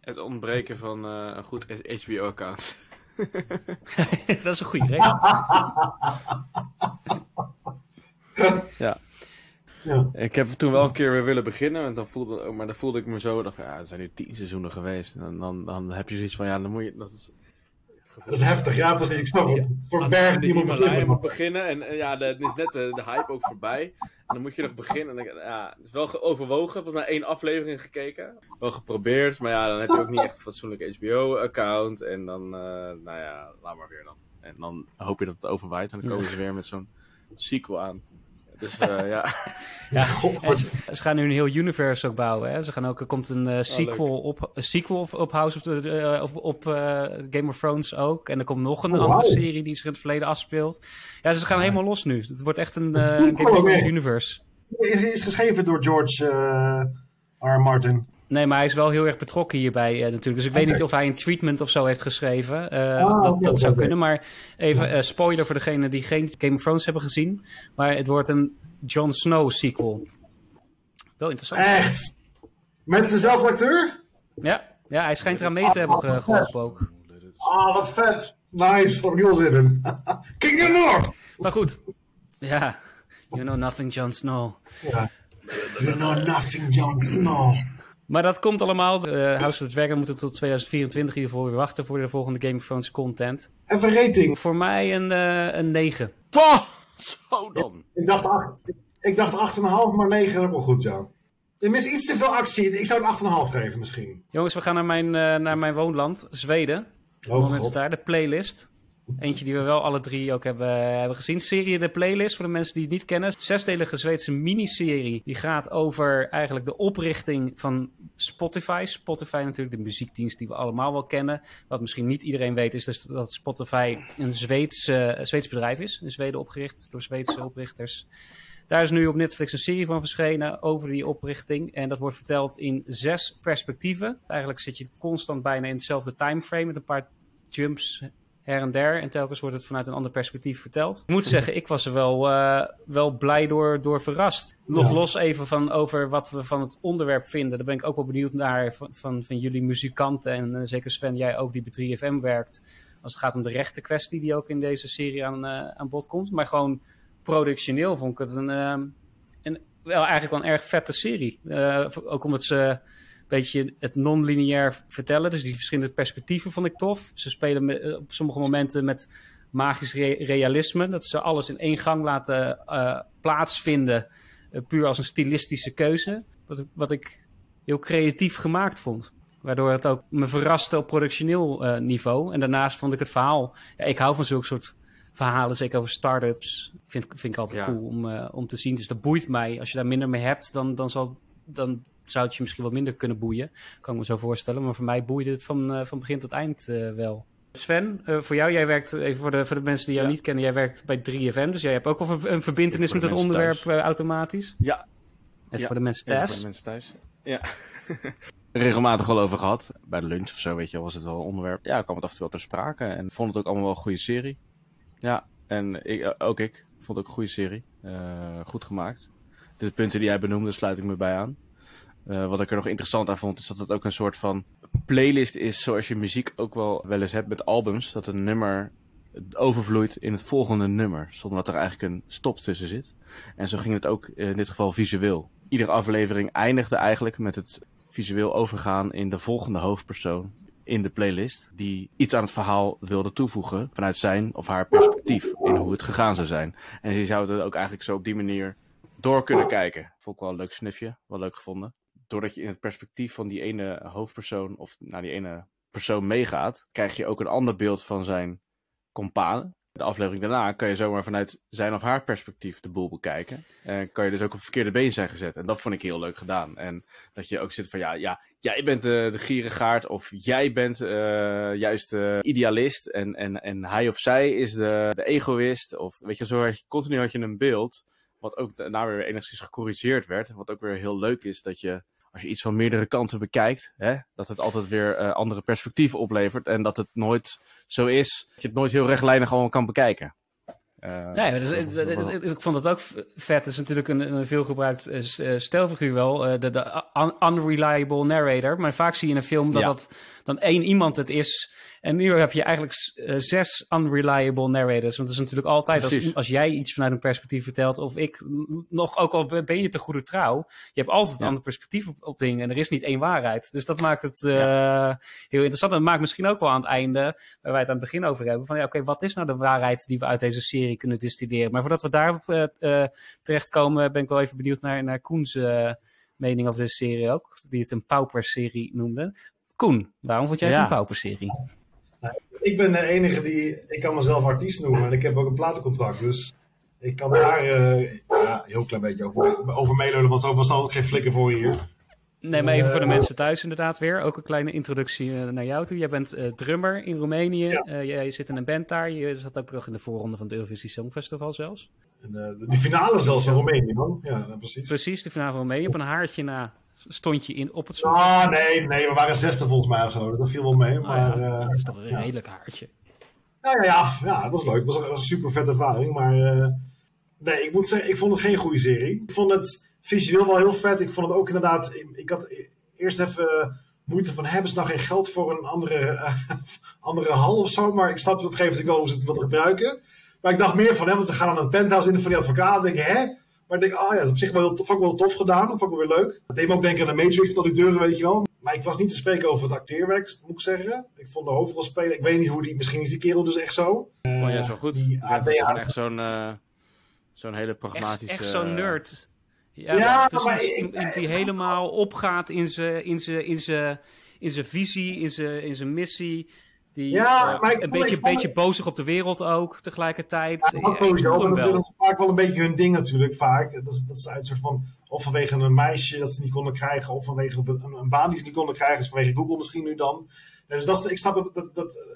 Het ontbreken van een goed HBO-account. Dat is een goede reden. Ja. Ik heb toen wel een keer weer willen beginnen, want dan voelde ik me zo, dacht, er zijn nu 10 seizoenen geweest. En dan heb je zoiets van, dan moet je... Dat is heftig, ja, precies. Ik snap het. Voor berg die moet beginnen. En dan is net de hype ook voorbij. En dan moet je nog beginnen. En het is wel overwogen. Volgens mij 1 aflevering gekeken. Wel geprobeerd. Maar dan heb je ook niet echt een fatsoenlijk HBO-account. En dan, laat maar weer dan. En dan hoop je dat het overwaait. En dan komen ze weer met zo'n sequel aan. Dus ze gaan nu een heel universe ook bouwen. Hè? Er komt een sequel op House of the Game of Thrones ook. En er komt nog een andere serie die zich in het verleden afspeelt. Ja, ze gaan helemaal los nu. Het wordt echt een Game of Thrones universe. Is geschreven door George R.R. Martin. Nee, maar hij is wel heel erg betrokken hierbij natuurlijk. Dus ik weet niet of hij een treatment of zo heeft geschreven. Dat zou kunnen. Maar even spoiler voor degenen die geen Game of Thrones hebben gezien. Maar het wordt een Jon Snow sequel. Wel interessant. Echt? Met dezelfde acteur? Ja, hij schijnt eraan mee te hebben geholpen ook. Wat vet. Nice. Opnieuw zitten. King of North! Maar goed. Ja. You know nothing, Jon Snow. Yeah. You know nothing, Jon Snow. Maar dat komt allemaal. House of the Dragon moeten tot 2024 hiervoor weer wachten voor de volgende Game of Thrones content. Even rating. Voor mij een 9. Pah! Zo dan. Ik dacht 8,5, maar 9 is ook wel goed, ja. Er mist iets te veel actie. Ik zou een 8,5 geven misschien. Jongens, we gaan naar mijn woonland, Zweden. Oh, daar, de playlist. Eentje die we wel alle drie ook hebben gezien. Serie De Playlist, voor de mensen die het niet kennen. 6-delige Zweedse miniserie. Die gaat over eigenlijk de oprichting van Spotify. Spotify natuurlijk, de muziekdienst die we allemaal wel kennen. Wat misschien niet iedereen weet is dus dat Spotify een Zweeds bedrijf is. In Zweden opgericht door Zweedse oprichters. Daar is nu op Netflix een serie van verschenen over die oprichting. En dat wordt verteld in 6 perspectieven. Eigenlijk zit je constant bijna in hetzelfde timeframe met een paar jumps her en der. En telkens wordt het vanuit een ander perspectief verteld. Ik moet zeggen, ik was er wel blij door verrast. Nog los even van over wat we van het onderwerp vinden. Daar ben ik ook wel benieuwd naar van jullie muzikanten. En zeker Sven, jij ook die bij 3FM werkt. Als het gaat om de rechten kwestie die ook in deze serie aan bod komt. Maar gewoon productioneel vond ik het een wel eigenlijk wel een erg vette serie. Ook omdat ze een beetje het non-lineair vertellen. Dus die verschillende perspectieven vond ik tof. Ze spelen op sommige momenten met magisch realisme. Dat ze alles in één gang laten plaatsvinden. Puur als een stilistische keuze. Wat ik heel creatief gemaakt vond. Waardoor het ook me verraste op productioneel niveau. En daarnaast vond ik het verhaal... Ja, ik hou van zulke soort verhalen, zeker over start-ups. Vind ik altijd cool om te zien. Dus dat boeit mij. Als je daar minder mee hebt, dan zou het je misschien wat minder kunnen boeien. Kan ik me zo voorstellen. Maar voor mij boeide het van begin tot eind wel. Sven, voor jou, jij werkt, even voor de mensen die jou niet kennen, jij werkt bij 3FM. Dus jij hebt ook al een verbintenis met het onderwerp automatisch. Ja. En voor de mensen thuis. Ja. Regelmatig wel over gehad. Bij de lunch of zo, weet je, was het wel een onderwerp. Ja, kwam het af en toe wel ter sprake. En vond het ook allemaal wel een goede serie. Ja, en ik vond het ook een goede serie. Goed gemaakt. De punten die jij benoemde, sluit ik me bij aan. Wat ik er nog interessant aan vond, is dat het ook een soort van playlist is, zoals je muziek ook wel eens hebt met albums. Dat een nummer overvloeit in het volgende nummer, zonder dat er eigenlijk een stop tussen zit. En zo ging het ook in dit geval visueel. Iedere aflevering eindigde eigenlijk met het visueel overgaan in de volgende hoofdpersoon in de playlist, die iets aan het verhaal wilde toevoegen vanuit zijn of haar perspectief in hoe het gegaan zou zijn. En je zou het ook eigenlijk zo op die manier door kunnen kijken. Vond ik wel een leuk snufje, wel leuk gevonden. Doordat je in het perspectief van die ene hoofdpersoon of naar die ene persoon meegaat, krijg je ook een ander beeld van zijn companen. De aflevering daarna kan je zomaar vanuit zijn of haar perspectief de boel bekijken. En kan je dus ook op het verkeerde been zijn gezet. En dat vond ik heel leuk gedaan. En dat je ook zit van jij bent de gierigaard of jij bent juist de idealist. En hij of zij is de egoïst. Of weet je, zo continu had je een beeld. Wat ook daarna weer enigszins gecorrigeerd werd. Wat ook weer heel leuk is dat je, als je iets van meerdere kanten bekijkt, hè, dat het altijd weer andere perspectieven oplevert. En dat het nooit zo is dat je het nooit heel rechtlijnig gewoon kan bekijken. Ik vond dat ook vet. Dat is natuurlijk een veelgebruikt stijlfiguur wel. De unreliable narrator. Maar vaak zie je in een film dat dan één iemand het is. En nu heb je eigenlijk 6 unreliable narrators. Want dat is natuurlijk altijd als jij iets vanuit een perspectief vertelt. Of ik, nog ook al ben je te goede trouw. Je hebt altijd een ander perspectief op dingen. En er is niet één waarheid. Dus dat maakt het heel interessant. En dat maakt misschien ook wel aan het einde, waar wij het aan het begin over hebben. Van oké, wat is nou de waarheid die we uit deze serie kunnen distilleren? Maar voordat we daar terechtkomen, ben ik wel even benieuwd naar Koen's mening over deze serie ook. Die het een pauperserie noemde. Koen, waarom vond jij het een pauperserie? Ik ben de enige die... Ik kan mezelf artiest noemen en ik heb ook een platencontract. Dus ik kan daar heel klein beetje over meelullen, want zo was er ook geen flikker voor hier. Nee, maar even voor de mensen thuis inderdaad weer. Ook een kleine introductie naar jou toe. Jij bent drummer in Roemenië. Ja. Jij zit in een band daar. Je zat ook nog in de voorronde van het Eurovisie Songfestival zelfs. En, de finale zelfs van Roemenië, man. Ja, precies. Precies, de finale van Roemenië. Op een haartje na stond je op het Songfestival. Nee, we waren 6e volgens mij of zo. Dat viel wel mee. Maar, dat is toch een redelijk haartje. Ja, dat was leuk. Het was een super vette ervaring. Maar nee, ik moet zeggen, ik vond het geen goede serie. Ik vond het visueel wel heel vet. Ik vond het ook inderdaad... Ik had eerst even moeite van... Hebben ze nou geen geld voor een andere hal of zo? Maar ik snapte op een gegeven moment hoe ze het wilden gebruiken. Maar ik dacht meer van... Want ze gaan aan het penthouse in van die advocaat. Dan denk ik, Maar ik denk, dat is op zich wel heel tof, vond ik wel tof gedaan. Dat vond ik wel weer leuk. Dat deed me ook denken aan de Matrix, al die deuren, weet je wel. Maar ik was niet te spreken over het acteerwerk, moet ik zeggen. Ik vond de hoofdrolspeler... Ik weet niet hoe die... Misschien is die kerel dus echt zo. Vond jij zo goed? Die ADHD. Echt zo'n hele pragmatische... Echt zo'n nerd... maar die helemaal opgaat in zijn visie, in zijn missie. Die een beetje bozig op de wereld ook, tegelijkertijd. Ja, dat doen ze vaak wel een beetje hun ding natuurlijk, vaak. Dat is uit soort van, of vanwege een meisje dat ze niet konden krijgen, of vanwege een baan die ze niet konden krijgen, dus vanwege Google misschien nu dan. Dus ik snap dat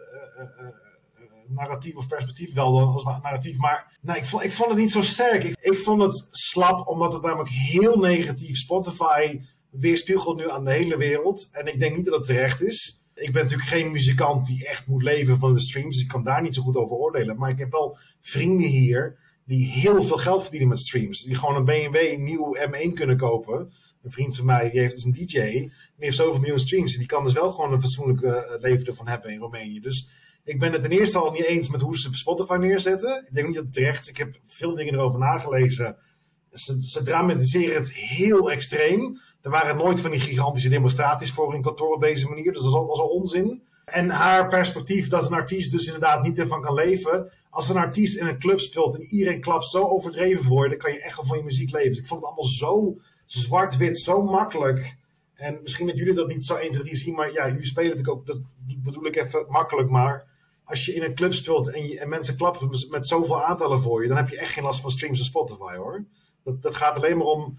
narratief of perspectief wel dan als narratief, maar nee, ik vond het niet zo sterk. Ik vond het slap, omdat het namelijk heel negatief Spotify weerspiegelt nu aan de hele wereld. En ik denk niet dat het terecht is. Ik ben natuurlijk geen muzikant die echt moet leven van de streams, dus ik kan daar niet zo goed over oordelen. Maar ik heb wel vrienden hier die heel veel geld verdienen met streams. Die gewoon een BMW een nieuw M1 kunnen kopen. Een vriend van mij, die heeft dus een DJ, die heeft zoveel miljoen streams. Die kan dus wel gewoon een fatsoenlijk leven ervan hebben in Roemenië. Dus ik ben het ten eerste al niet eens met hoe ze Spotify neerzetten. Ik denk niet dat het terecht is. Ik heb veel dingen erover nagelezen. Ze dramatiseren het heel extreem. Er waren nooit van die gigantische demonstraties voor in kantoor op deze manier. Dus dat was al onzin. En haar perspectief dat een artiest dus inderdaad niet ervan kan leven. Als een artiest in een club speelt en iedereen klapt zo overdreven voor je, dan kan je echt wel van je muziek leven. Dus ik vond het allemaal zo zwart-wit, zo makkelijk. En misschien dat jullie dat niet zo 1, 2, 3 zien, maar ja, jullie spelen natuurlijk ook, dat bedoel ik even makkelijk, maar als je in een club speelt en mensen klappen met zoveel aantallen voor je, dan heb je echt geen last van streams en Spotify, hoor. Dat gaat alleen maar om,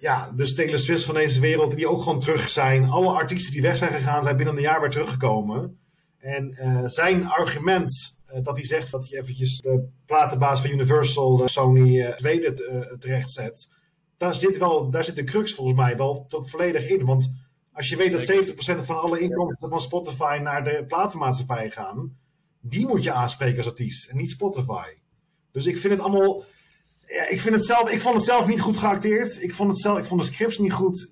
ja, dus Taylor Swift van deze wereld, die ook gewoon terug zijn. Alle artiesten die weg zijn gegaan, zijn binnen een jaar weer teruggekomen. En zijn argument dat hij zegt dat hij eventjes de platenbaas van Universal, Sony Zweden terecht zet, daar zit de crux volgens mij wel volledig in. Want als je weet dat 70% van alle inkomsten van Spotify naar de platenmaatschappij gaan, die moet je aanspreken als artiest en niet Spotify. Dus ik vind het allemaal... Ja, ik vond het zelf niet goed geacteerd. Ik vond de scripts niet goed.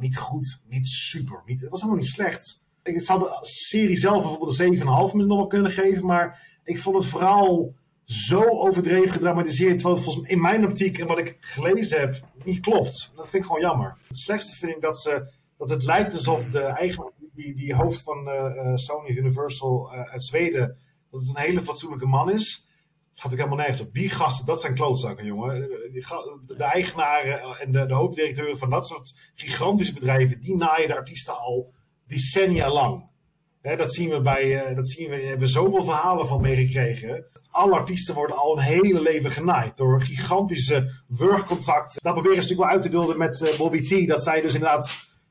Niet goed. Niet super. Het was helemaal niet slecht. Ik zou de serie zelf bijvoorbeeld een 7,5 nog wel kunnen geven. Maar ik vond het verhaal zo overdreven gedramatiseerd. Terwijl het volgens mij in mijn optiek en wat ik gelezen heb niet klopt. Dat vind ik gewoon jammer. Het slechtste vind ik dat het lijkt alsof de eigenaar, die hoofd van Sony Universal uit Zweden, dat het een hele fatsoenlijke man is. Het gaat ook helemaal nergens op. Die gasten, dat zijn klootzakken, jongen. De eigenaren en de hoofddirecteuren van dat soort gigantische bedrijven, die naaien de artiesten al decennia lang. Dat zien we, daar hebben we zoveel verhalen van meegekregen. Alle artiesten worden al een hele leven genaaid door een gigantische wurgcontract. Dat proberen ze natuurlijk wel uit te dulden met Bobby T. Dat zij dus inderdaad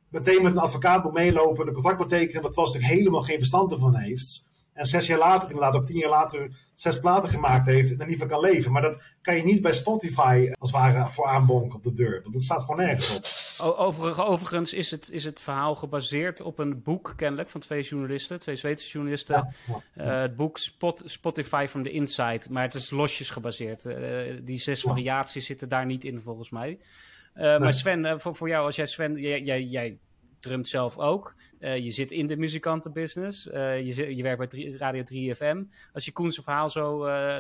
meteen met een advocaat moet meelopen en een contract moet tekenen, wat was natuurlijk helemaal geen verstand ervan heeft. En 6 jaar later, inderdaad, ook 10 jaar later, 6 platen gemaakt heeft en er niet van kan leven. Maar dat kan je niet bij Spotify als het ware voor aanbonken op de deur. Want dat staat gewoon nergens op. Overigens is het verhaal gebaseerd op een boek, kennelijk, van 2 journalisten. 2 Zweedse journalisten. Ja. Het boek Spotify from the Inside. Maar het is losjes gebaseerd. Die 6 variaties zitten daar niet in, volgens mij. Nee. Maar Sven, voor jou, als jij Sven... Jij drumt zelf ook. Je zit in de muzikantenbusiness. Je werkt bij Radio 3FM. Als je Koen's verhaal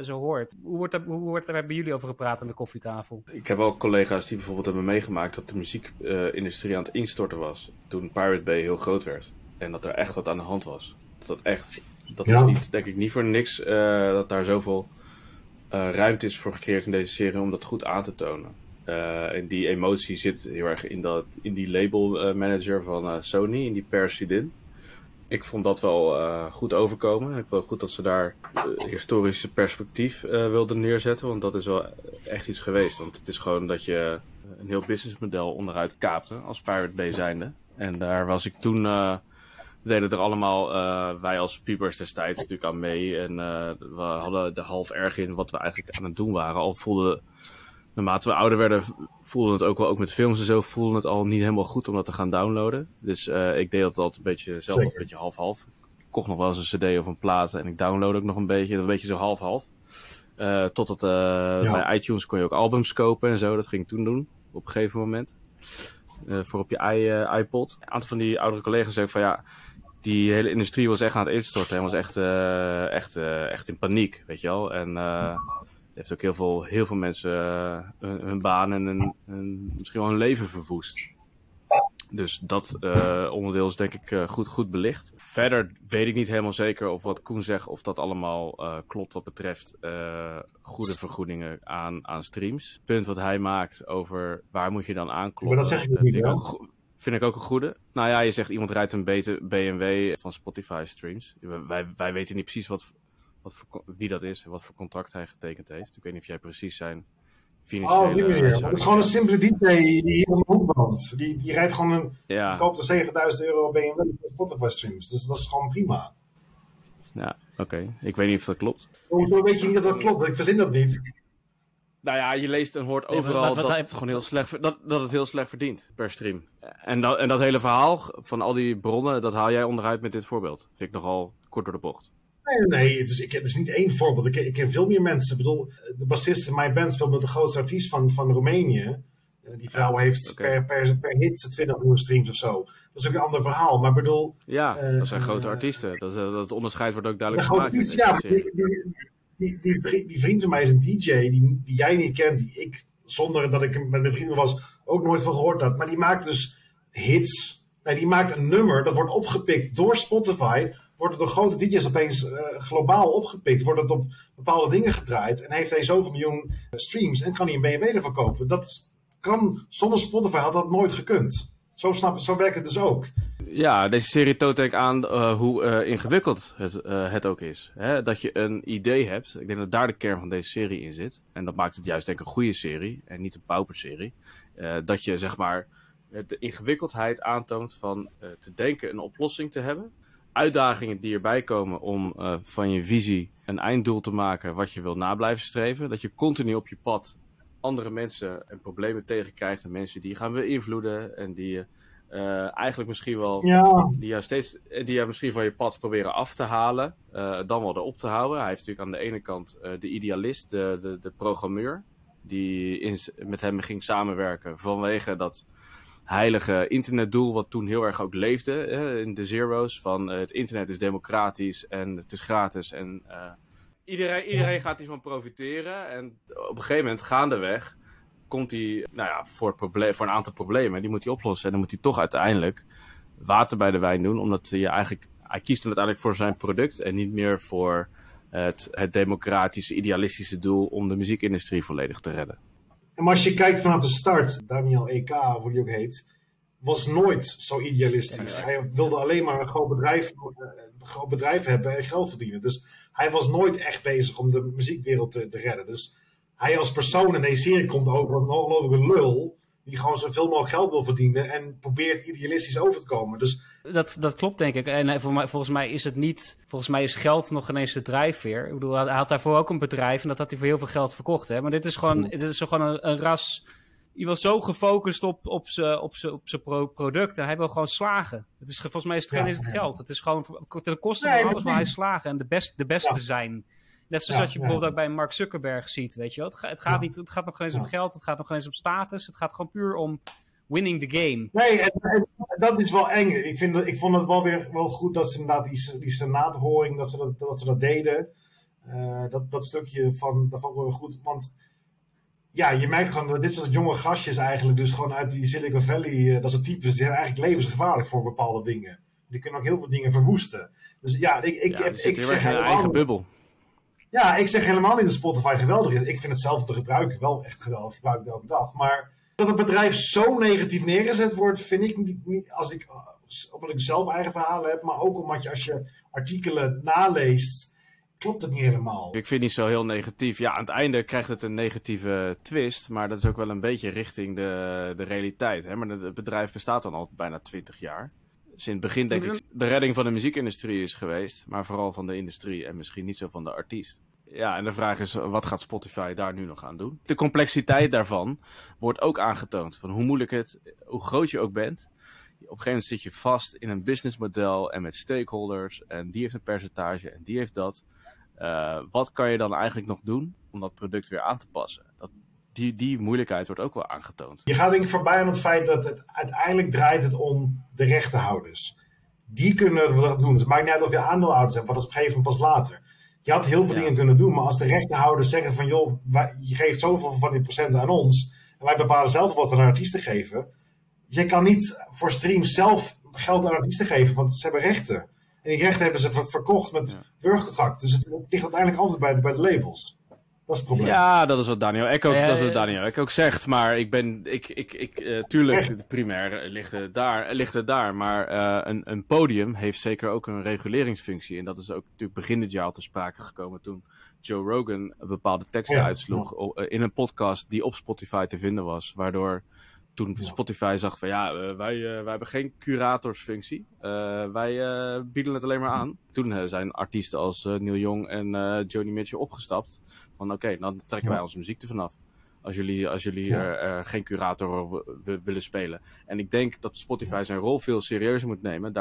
zo hoort, hoe wordt daar bij jullie over gepraat aan de koffietafel? Ik heb ook collega's die bijvoorbeeld hebben meegemaakt dat de muziekindustrie aan het instorten was toen Pirate Bay heel groot werd. En dat er echt wat aan de hand was. Dat is niet, denk ik, niet voor niks dat daar zoveel ruimte is voor gecreëerd in deze serie om dat goed aan te tonen. En die emotie zit heel erg in die label manager van Sony, in die persvriendin. Ik vond dat wel goed overkomen. Ik vond goed dat ze daar historische perspectief wilden neerzetten, want dat is wel echt iets geweest. Want het is gewoon dat je een heel businessmodel onderuit kaapte als Pirate Bay zijnde. En daar was ik toen... We deden er allemaal, wij als pubers destijds natuurlijk aan mee. En we hadden er half erg in wat we eigenlijk aan het doen waren. Al voelden... Naarmate we ouder werden, voelden het ook wel, ook met films en zo, voelden het al niet helemaal goed om dat te gaan downloaden. Dus ik deed dat altijd een beetje zelf, een beetje half-half. Ik kocht nog wel eens een cd of een plaat en ik downloadde ook nog een beetje zo half-half. Totdat bij iTunes kon je ook albums kopen en zo, dat ging ik toen doen, op een gegeven moment. Voor op je iPod. Een aantal van die oudere collega's zei van ja, die hele industrie was echt aan het instorten en was echt in paniek, weet je wel. En... heeft ook heel veel mensen hun baan en misschien wel hun leven verwoest. Dus dat onderdeel is denk ik goed belicht. Verder weet ik niet helemaal zeker of wat Koen zegt, of dat allemaal klopt wat betreft goede vergoedingen aan streams. Het punt wat hij maakt over waar moet je dan aankloppen. Maar dat zeg ik niet, vind ik ook een goede. Nou ja, je zegt iemand rijdt een BMW van Spotify streams. Wij weten niet precies wie dat is en wat voor contract hij getekend heeft. Ik weet niet of jij precies zijn financiële... Oh, nee, het is gewoon een simpele DJ die hier op de hoek woont. Die rijdt gewoon koopt er €7.000 BMW op Spotify streams. Dus dat is gewoon prima. Ja, oké. Ik weet niet of dat klopt. Hoezo weet je niet dat dat klopt? Ik verzin dat niet. Nou ja, je leest en hoort overal dat het heel slecht verdient per stream. En dat hele verhaal van al die bronnen, dat haal jij onderuit met dit voorbeeld. Vind ik nogal kort door de bocht. Nee, dus ik heb dus niet één voorbeeld. Ik ken veel meer mensen. Ik bedoel, de bassist in mijn band speelt met de grootste artiest van Roemenië. Die vrouw heeft per hit 20 miljoen streams of zo. Dat is ook een ander verhaal. Maar ik bedoel... Ja, dat zijn grote artiesten. Dat onderscheid wordt ook duidelijk gemaakt. Die vriend van mij is een DJ die jij niet kent, die ik zonder dat ik met mijn vrienden was, ook nooit van gehoord had. Maar die maakt dus hits. En die maakt een nummer, dat wordt opgepikt door Spotify. Wordt het door grote DJ's opeens globaal opgepikt. Wordt het op bepaalde dingen gedraaid. En heeft hij zoveel miljoen streams. En kan hij een BMW ervan kopen. Dat kan, zonder Spotify had dat nooit gekund. Zo werkt het dus ook. Ja, deze serie toont denk ik aan hoe ingewikkeld het ook is. Hè? Dat je een idee hebt. Ik denk dat daar de kern van deze serie in zit. En dat maakt het juist denk ik een goede serie. En niet een pauperserie. Dat je zeg maar de ingewikkeldheid aantoont van te denken een oplossing te hebben. Uitdagingen die erbij komen om van je visie een einddoel te maken wat je wil nablijven streven. Dat je continu op je pad andere mensen en problemen tegenkrijgt. En mensen die gaan beïnvloeden en die eigenlijk misschien wel... Ja. Die jou misschien van je pad proberen af te halen. Dan wel erop te houden. Hij heeft natuurlijk aan de ene kant de idealist, de programmeur. Die met hem ging samenwerken vanwege dat heilige internetdoel, wat toen heel erg ook leefde in de zero's, van het internet is democratisch en het is gratis en iedereen gaat hiervan profiteren. En op een gegeven moment, gaandeweg, komt hij voor een aantal problemen, die moet hij oplossen. En dan moet hij toch uiteindelijk water bij de wijn doen, omdat hij kiest uiteindelijk voor zijn product en niet meer voor het democratische, idealistische doel om de muziekindustrie volledig te redden. En maar als je kijkt vanaf de start, Daniel E.K., hoe die ook heet, was nooit zo idealistisch. Hij wilde alleen maar een groot bedrijf hebben en geld verdienen. Dus hij was nooit echt bezig om de muziekwereld te redden. Dus hij als persoon in deze serie komt over een ongelofelijke lul, die gewoon zoveel mogelijk geld wil verdienen en probeert idealistisch over te komen. Dus dat klopt, denk ik. En volgens mij is geld nog ineens de drijfveer. Ik bedoel, hij had daarvoor ook een bedrijf en dat had hij voor heel veel geld verkocht. Hè? Maar dit is gewoon een ras. Je was zo gefocust op zijn product en hij wil gewoon slagen. Het is, volgens mij is het geen eens het geld. Het is gewoon ten koste van alles waar hij slagen en de beste zijn. Net zoals dat je bijvoorbeeld ook bij Mark Zuckerberg ziet, weet je wel. Het gaat nog geen eens om geld, het gaat nog geen eens om status. Het gaat gewoon puur om winning the game. Nee, en dat is wel eng. Ik vond het wel weer wel goed dat ze inderdaad die senaathoring, dat ze dat deden. Dat stukje dat vond ik wel goed. Want ja, je merkt gewoon dat dit soort jonge gastjes eigenlijk, dus gewoon uit die Silicon Valley, dat soort types, die zijn eigenlijk levensgevaarlijk voor bepaalde dingen. Die kunnen ook heel veel dingen verwoesten. Dus ja, ik zeg helemaal een eigen bubbel. Ja, ik zeg helemaal niet dat Spotify geweldig is. Ik vind het zelf te gebruiken wel echt geweldig. Ik gebruik het elke dag. Maar dat het bedrijf zo negatief neergezet wordt, vind ik niet. Omdat ik zelf eigen verhalen heb, maar ook omdat je als je artikelen naleest, klopt het niet helemaal. Ik vind het niet zo heel negatief. Ja, aan het einde krijgt het een negatieve twist. Maar dat is ook wel een beetje richting de realiteit. Hè? Maar het bedrijf bestaat dan al bijna 20 jaar. Sinds het begin denk ik de redding van de muziekindustrie is geweest. Maar vooral van de industrie en misschien niet zo van de artiest. Ja, en de vraag is, wat gaat Spotify daar nu nog aan doen? De complexiteit daarvan wordt ook aangetoond. Van hoe moeilijk het, hoe groot je ook bent. Op een gegeven moment zit je vast in een businessmodel en met stakeholders. En die heeft een percentage en die heeft dat. Wat kan je dan eigenlijk nog doen om dat product weer aan te passen? Die moeilijkheid wordt ook wel aangetoond. Je gaat denk ik voorbij aan het feit dat het uiteindelijk draait het om de rechtenhouders. Die kunnen wat doen. Het maakt niet uit of je aandeelhouders hebt, want dat is op een gegeven moment pas later. Je had heel veel dingen kunnen doen, maar als de rechtenhouders zeggen van joh, je geeft zoveel van die procenten aan ons en wij bepalen zelf wat we aan artiesten geven. Je kan niet voor streams zelf geld aan artiesten geven, want ze hebben rechten. En die rechten hebben ze verkocht met burgercontracten. Dus het ligt uiteindelijk altijd bij de labels. Dat is het probleem. Ja, dat is wat Daniel Ek ook zegt. Maar tuurlijk, primair ligt het daar. Maar een podium heeft zeker ook een reguleringsfunctie. En dat is ook natuurlijk begin dit jaar al te sprake gekomen toen Joe Rogan bepaalde teksten uitsloeg in een podcast die op Spotify te vinden was. Waardoor toen Spotify zag van wij hebben geen curatorsfunctie. Wij bieden het alleen maar aan. Toen zijn artiesten als Neil Young en Joni Mitchell opgestapt. Van oké, dan trekken wij onze muziek er vanaf. Als jullie geen curator willen spelen. En ik denk dat Spotify zijn rol veel serieuzer moet nemen.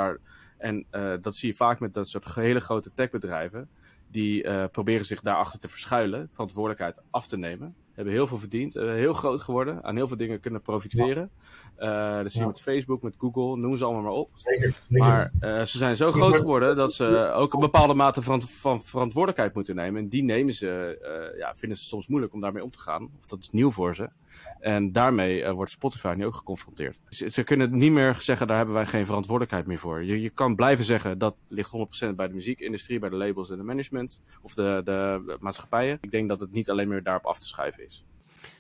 En dat zie je vaak met dat soort hele grote techbedrijven. Die proberen zich daarachter te verschuilen. Verantwoordelijkheid af te nemen. Hebben heel veel verdiend. Heel groot geworden. Aan heel veel dingen kunnen profiteren. Ja. Dat zie je met Facebook, met Google. Noem ze allemaal maar op. Zeker. Maar ze zijn zo groot geworden dat ze ook een bepaalde mate van verantwoordelijkheid moeten nemen. En die nemen ze, vinden ze soms moeilijk om daarmee om te gaan. Of dat is nieuw voor ze. En daarmee wordt Spotify nu ook geconfronteerd. Ze kunnen niet meer zeggen, daar hebben wij geen verantwoordelijkheid meer voor. Je kan blijven zeggen, dat ligt 100% bij de muziekindustrie, bij de labels en de management. Of de maatschappijen. Ik denk dat het niet alleen meer daarop af te schuiven is.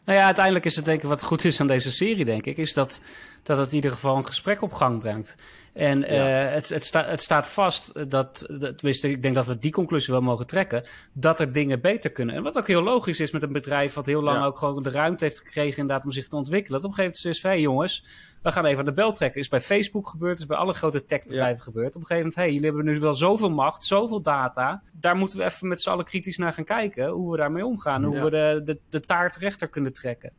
Nou ja, uiteindelijk is het denk ik wat goed is aan deze serie, denk ik, is dat het in ieder geval een gesprek op gang brengt. En ja. Het staat vast dat, tenminste, ik denk dat we die conclusie wel mogen trekken, dat er dingen beter kunnen. En wat ook heel logisch is met een bedrijf wat heel lang ook gewoon de ruimte heeft gekregen inderdaad om zich te ontwikkelen. Dat op een gegeven moment is, jongens, we gaan even aan de bel trekken. Is bij Facebook gebeurd, is bij alle grote techbedrijven gebeurd. Op een gegeven moment, jullie hebben nu wel zoveel macht, zoveel data. Daar moeten we even met z'n allen kritisch naar gaan kijken, hoe we daarmee omgaan, hoe we de taart rechter kunnen trekken.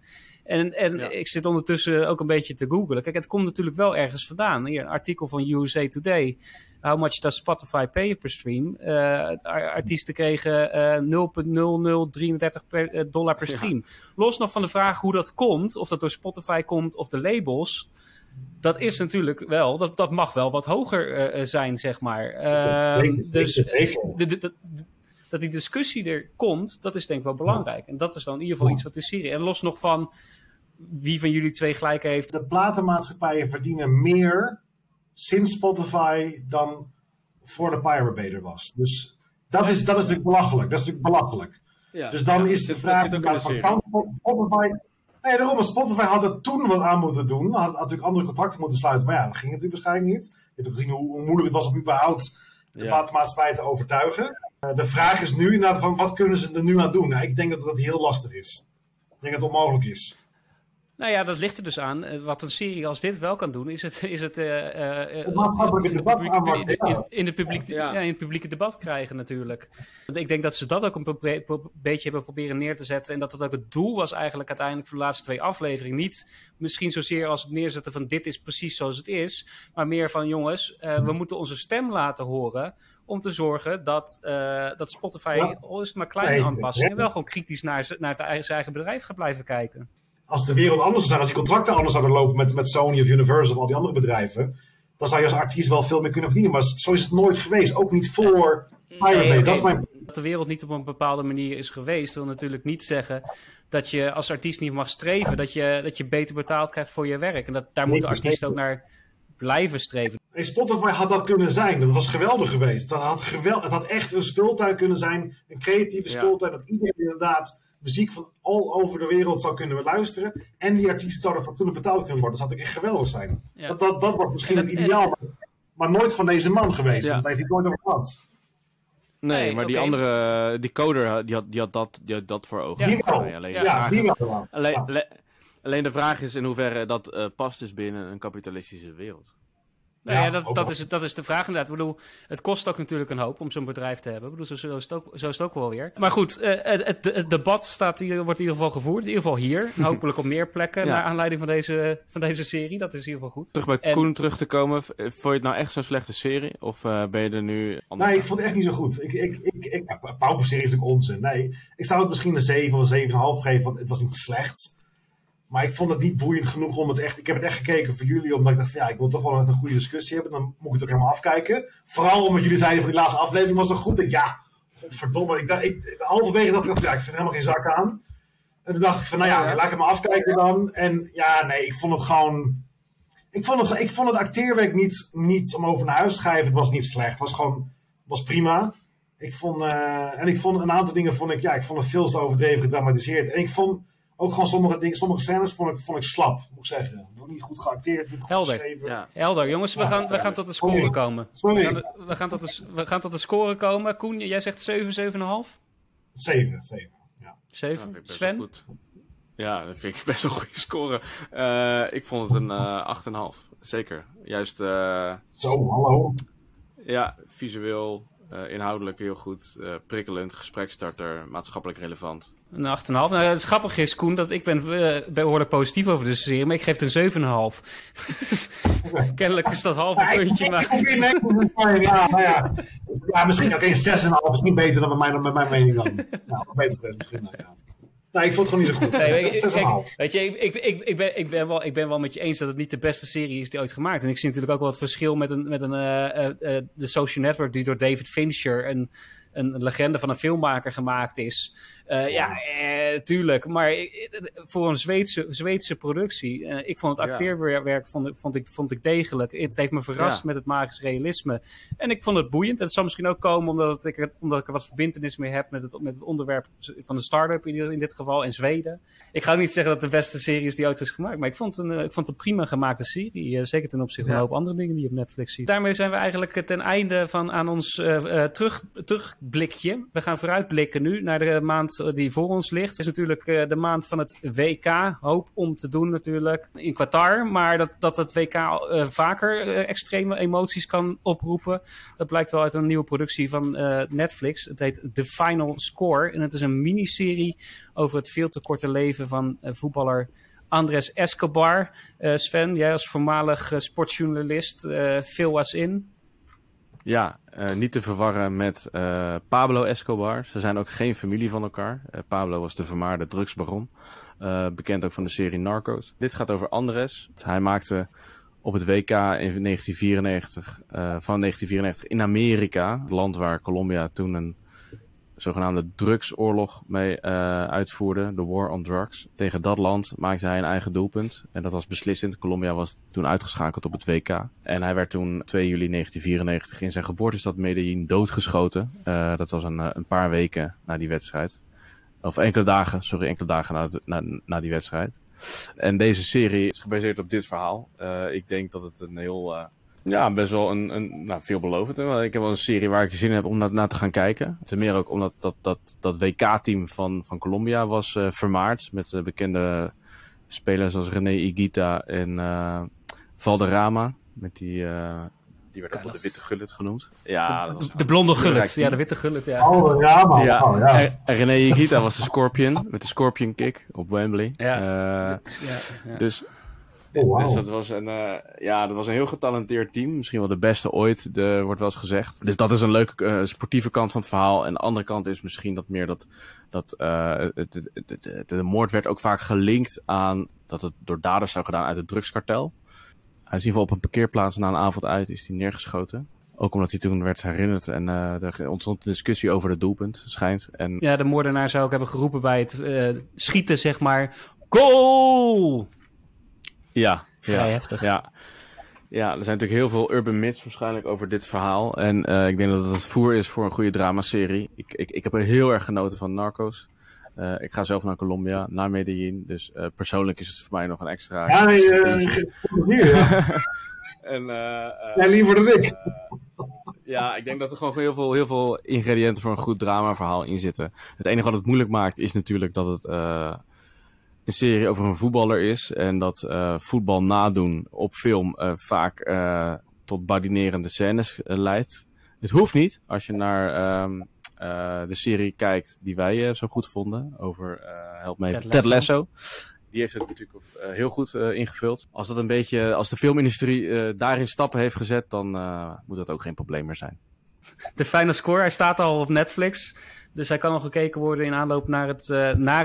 En ik zit ondertussen ook een beetje te googlen. Kijk, het komt natuurlijk wel ergens vandaan. Hier, een artikel van USA Today. How much does Spotify pay per stream? Artiesten kregen $0.0033 per stream. Ja. Los nog van de vraag hoe dat komt. Of dat door Spotify komt of de labels. Dat is natuurlijk wel, dat mag wel wat hoger zijn, zeg maar. Dat die discussie er komt, dat is denk ik wel belangrijk. En dat is dan in ieder geval iets wat is Syrië. En los nog van wie van jullie twee gelijk heeft. De platenmaatschappijen verdienen meer sinds Spotify dan voor de Pirate Bay er was. Dus dat is natuurlijk belachelijk. Dat is natuurlijk belachelijk. Ja, dus dan is de vraag, kan Spotify... Nee, daarom, Spotify had er toen wat aan moeten doen. Had natuurlijk andere contracten moeten sluiten. Maar ja, dat ging natuurlijk waarschijnlijk niet. Je hebt ook gezien hoe moeilijk het was om überhaupt de platenmaatschappij te overtuigen. De vraag is nu inderdaad van wat kunnen ze er nu aan doen? Nou, ik denk dat dat heel lastig is. Ik denk dat het onmogelijk is. Nou ja, dat ligt er dus aan. Wat een serie als dit wel kan doen, in het publieke debat krijgen natuurlijk. Want ik denk dat ze dat ook een beetje hebben proberen neer te zetten. En dat dat ook het doel was eigenlijk uiteindelijk voor de laatste 2 afleveringen. Niet misschien zozeer als het neerzetten van dit is precies zoals het is. Maar meer van jongens, we moeten onze stem laten horen. Om te zorgen dat Spotify, al is het maar kleine aanpassingen, wel gewoon kritisch naar zijn eigen bedrijf gaat blijven kijken. Als de wereld anders zou zijn, als die contracten anders zouden lopen met Sony of Universal of al die andere bedrijven, dan zou je als artiest wel veel meer kunnen verdienen. Maar zo is het nooit geweest. Ook niet voor Pirate Bay. Dat de wereld niet op een bepaalde manier is geweest, wil natuurlijk niet zeggen dat je als artiest niet mag streven. Dat je beter betaald krijgt voor je werk. En daar moeten artiesten ook naar blijven streven. En Spotify had dat kunnen zijn. Dat was geweldig geweest. Het had echt een speeltuin kunnen zijn. Een creatieve speeltuin. Dat iedereen inderdaad muziek van all over de wereld zou kunnen luisteren. En die artiesten zouden ervoor kunnen betaald kunnen worden. Dat zou natuurlijk echt geweldig zijn. Ja. Dat was misschien het ideaal. Maar nooit van deze man geweest. Ja. Dat heeft hij nooit over gehad. Nee, maar die andere, die coder, die had dat voor ogen. Alleen de vraag is in hoeverre dat past dus binnen een kapitalistische wereld. Nou ja, dat is de vraag inderdaad. Ik bedoel, het kost ook natuurlijk een hoop om zo'n bedrijf te hebben. Ik bedoel, zo is het ook wel weer. Maar goed, het debat wordt in ieder geval gevoerd. In ieder geval hier. Hopelijk op meer plekken naar aanleiding van deze serie. Dat is in ieder geval goed. Koen terug te komen. Vond je het nou echt zo'n slechte serie? Of ben je er nu... Nee, ik vond het echt niet zo goed. Pauper-serie is natuurlijk onzin. Nee, ik zou het misschien een 7 of een 7,5 geven. Want het was niet slecht. Maar ik vond het niet boeiend genoeg om het echt... Ik heb het echt gekeken voor jullie, omdat ik dacht van, ik wil toch wel een goede discussie hebben. Dan moet ik het ook helemaal afkijken. Vooral omdat jullie zeiden van die laatste aflevering was het goed. En godverdomme. Halverwege dacht ik, ik vind er helemaal geen zak aan. En toen dacht ik van, laat ik het maar afkijken dan. En ik vond het gewoon... Ik vond het acteerwerk niet om over naar huis te schrijven. Het was niet slecht. Het was gewoon prima. Ik vond... En ik vond een aantal dingen ik vond het veel te overdreven gedramatiseerd. En ik vond... Ook gewoon sommige scènes vond ik slap, moet ik zeggen. Niet goed geacteerd, niet goed geschreven. Ja. Helder, jongens, we gaan tot de score komen. We gaan tot de score komen. Koen, jij zegt 7, 7,5? 7, ja. 7, ja, Sven? Goed. Ja, dat vind ik best een goede score. Ik vond het een 8,5, zeker. Juist... Zo, hallo. Ja, visueel... inhoudelijk heel goed, prikkelend, gesprekstarter, maatschappelijk relevant. Een 8,5. Nou, het grappige is, Koen, dat ik ben behoorlijk positief over de serie, maar ik geef het een 7,5. Kennelijk is dat halve puntje. Misschien ook een 6,5, misschien beter dan met mijn mening dan. Nou, beter misschien. Nou, ik vond het gewoon niet zo goed. Nee, ik ben wel met je eens dat het niet de beste serie is die ooit gemaakt. En ik zie natuurlijk ook wel het verschil met The Social Network, die door David Fincher een legende van een filmmaker gemaakt is. Tuurlijk. Maar voor een Zweedse productie. Ik vond het acteerwerk vond ik degelijk. Het heeft me verrast met het magisch realisme. En ik vond het boeiend. En het zal misschien ook komen omdat ik er wat verbintenis mee heb met het onderwerp van de start-up in dit geval in Zweden. Ik ga ook niet zeggen dat het de beste serie is die ooit is gemaakt. Maar ik vond het een prima gemaakte serie. Zeker ten opzichte van een hoop andere dingen die je op Netflix ziet. Daarmee zijn we eigenlijk ten einde aan ons terugblikje. We gaan vooruitblikken nu naar de maand die voor ons ligt. Het is natuurlijk de maand van het WK. Hoop om te doen natuurlijk in Qatar. Maar dat het WK vaker extreme emoties kan oproepen. Dat blijkt wel uit een nieuwe productie van Netflix. Het heet The Final Score. En het is een miniserie over het veel te korte leven van voetballer Andrés Escobar. Sven, jij als voormalig sportjournalist, veel was in. Ja, niet te verwarren met Pablo Escobar. Ze zijn ook geen familie van elkaar. Pablo was de vermaarde drugsbaron. Bekend ook van de serie Narcos. Dit gaat over Andrés. Hij maakte op het WK in 1994 in Amerika. Het land waar Colombia toen een zogenaamde drugsoorlog mee uitvoerde. De War on Drugs. Tegen dat land maakte hij een eigen doelpunt. En dat was beslissend. Colombia was toen uitgeschakeld op het WK. En hij werd toen 2 juli 1994 in zijn geboortestad Medellin doodgeschoten. Dat was een paar weken na die wedstrijd. Of enkele dagen na die wedstrijd. En deze serie is gebaseerd op dit verhaal. Ik denk dat het een heel... best wel een veelbelovend. Ik heb wel een serie waar ik zin in heb om naar te gaan kijken. Ten meer ook omdat dat WK-team van Colombia was vermaard. Met bekende spelers als René Higuita en Valderrama. Met die werd ook wel de witte gullet genoemd. Ja, de blonde gullet. Ja, de witte gullet. Ja. Valderrama. Ja. Oh, ja. René Higuita was de Scorpion. Met de Scorpion kick op Wembley. Ja. Dus... Oh, wow. Dus dat was een heel getalenteerd team. Misschien wel de beste ooit, wordt wel eens gezegd. Dus dat is een leuke sportieve kant van het verhaal. En de andere kant is misschien dat meer de moord werd ook vaak gelinkt aan dat het door daders zou gedaan uit het drugskartel. Hij is in ieder geval op een parkeerplaats na een avond uit is hij neergeschoten. Ook omdat hij toen werd herinnerd en er ontstond een discussie over het doelpunt, schijnt. En... Ja, de moordenaar zou ook hebben geroepen bij het schieten, zeg maar. Goal! Ja, heftig. Ja, er zijn natuurlijk heel veel urban myths waarschijnlijk over dit verhaal. En ik denk dat het voer is voor een goede dramaserie. Ik heb er heel erg genoten van Narcos. Ik ga zelf naar Colombia, naar Medellin. Dus persoonlijk is het voor mij nog een extra... Ja, nee, hier. Liever dan ik. Ja, ik denk dat er gewoon heel veel ingrediënten voor een goed dramaverhaal in zitten. Het enige wat het moeilijk maakt is natuurlijk dat het... een serie over een voetballer is en dat voetbal nadoen op film vaak tot badinerende scènes leidt. Het hoeft niet als je naar de serie kijkt die wij zo goed vonden over Ted Lasso. Die heeft het natuurlijk heel goed ingevuld. Als dat een beetje, als de filmindustrie daarin stappen heeft gezet, dan moet dat ook geen probleem meer zijn. De Final Score, hij staat al op Netflix. Dus hij kan al gekeken worden in aanloop naar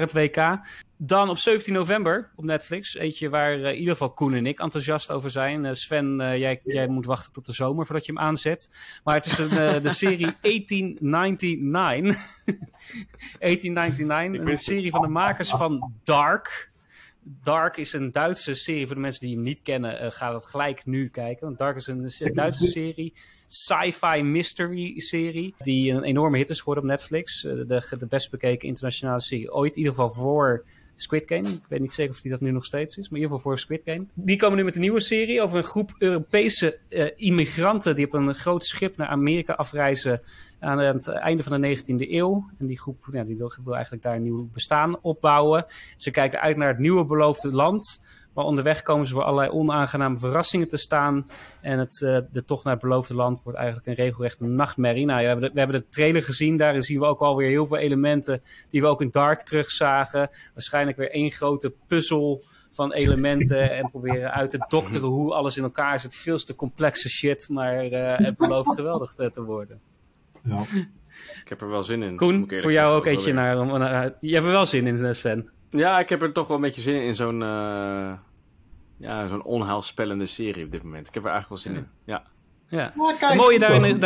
het WK. Dan op 17 november op Netflix. Eentje waar in ieder geval Koen en ik enthousiast over zijn. Sven, jij moet wachten tot de zomer voordat je hem aanzet. Maar het is de serie 1899. 1899, een serie van de makers van Dark. Dark is een Duitse serie. Voor de mensen die hem niet kennen, ga dat gelijk nu kijken. Want Dark is een Duitse serie. Sci-fi mystery serie. Die een enorme hit is geworden op Netflix. De best bekeken internationale serie ooit. In ieder geval voor Squid Game. Ik weet niet zeker of die dat nu nog steeds is. Maar in ieder geval voor Squid Game. Die komen nu met een nieuwe serie over een groep Europese immigranten. Die op een groot schip naar Amerika afreizen aan het einde van de 19e eeuw. En die groep die wil eigenlijk daar een nieuw bestaan opbouwen. Ze kijken uit naar het nieuwe beloofde land. Maar onderweg komen ze voor allerlei onaangename verrassingen te staan. En de tocht naar het beloofde land wordt eigenlijk een regelrechte nachtmerrie. Nou, we hebben de trailer gezien. Daarin zien we ook alweer heel veel elementen die we ook in Dark terugzagen. Waarschijnlijk weer één grote puzzel van elementen. En proberen uit te dokteren hoe alles in elkaar zit. Veel te complexe shit, maar het belooft geweldig te worden. Ja. Ik heb er wel zin in. Koen, voor jou ook eentje naar... Je hebt er wel zin in, Sven. Ja, ik heb er toch wel een beetje zin in zo'n... Ja, zo'n onheilspellende serie op dit moment. Ik heb er eigenlijk wel zin in. Ja. Ja. Het mooie daarin,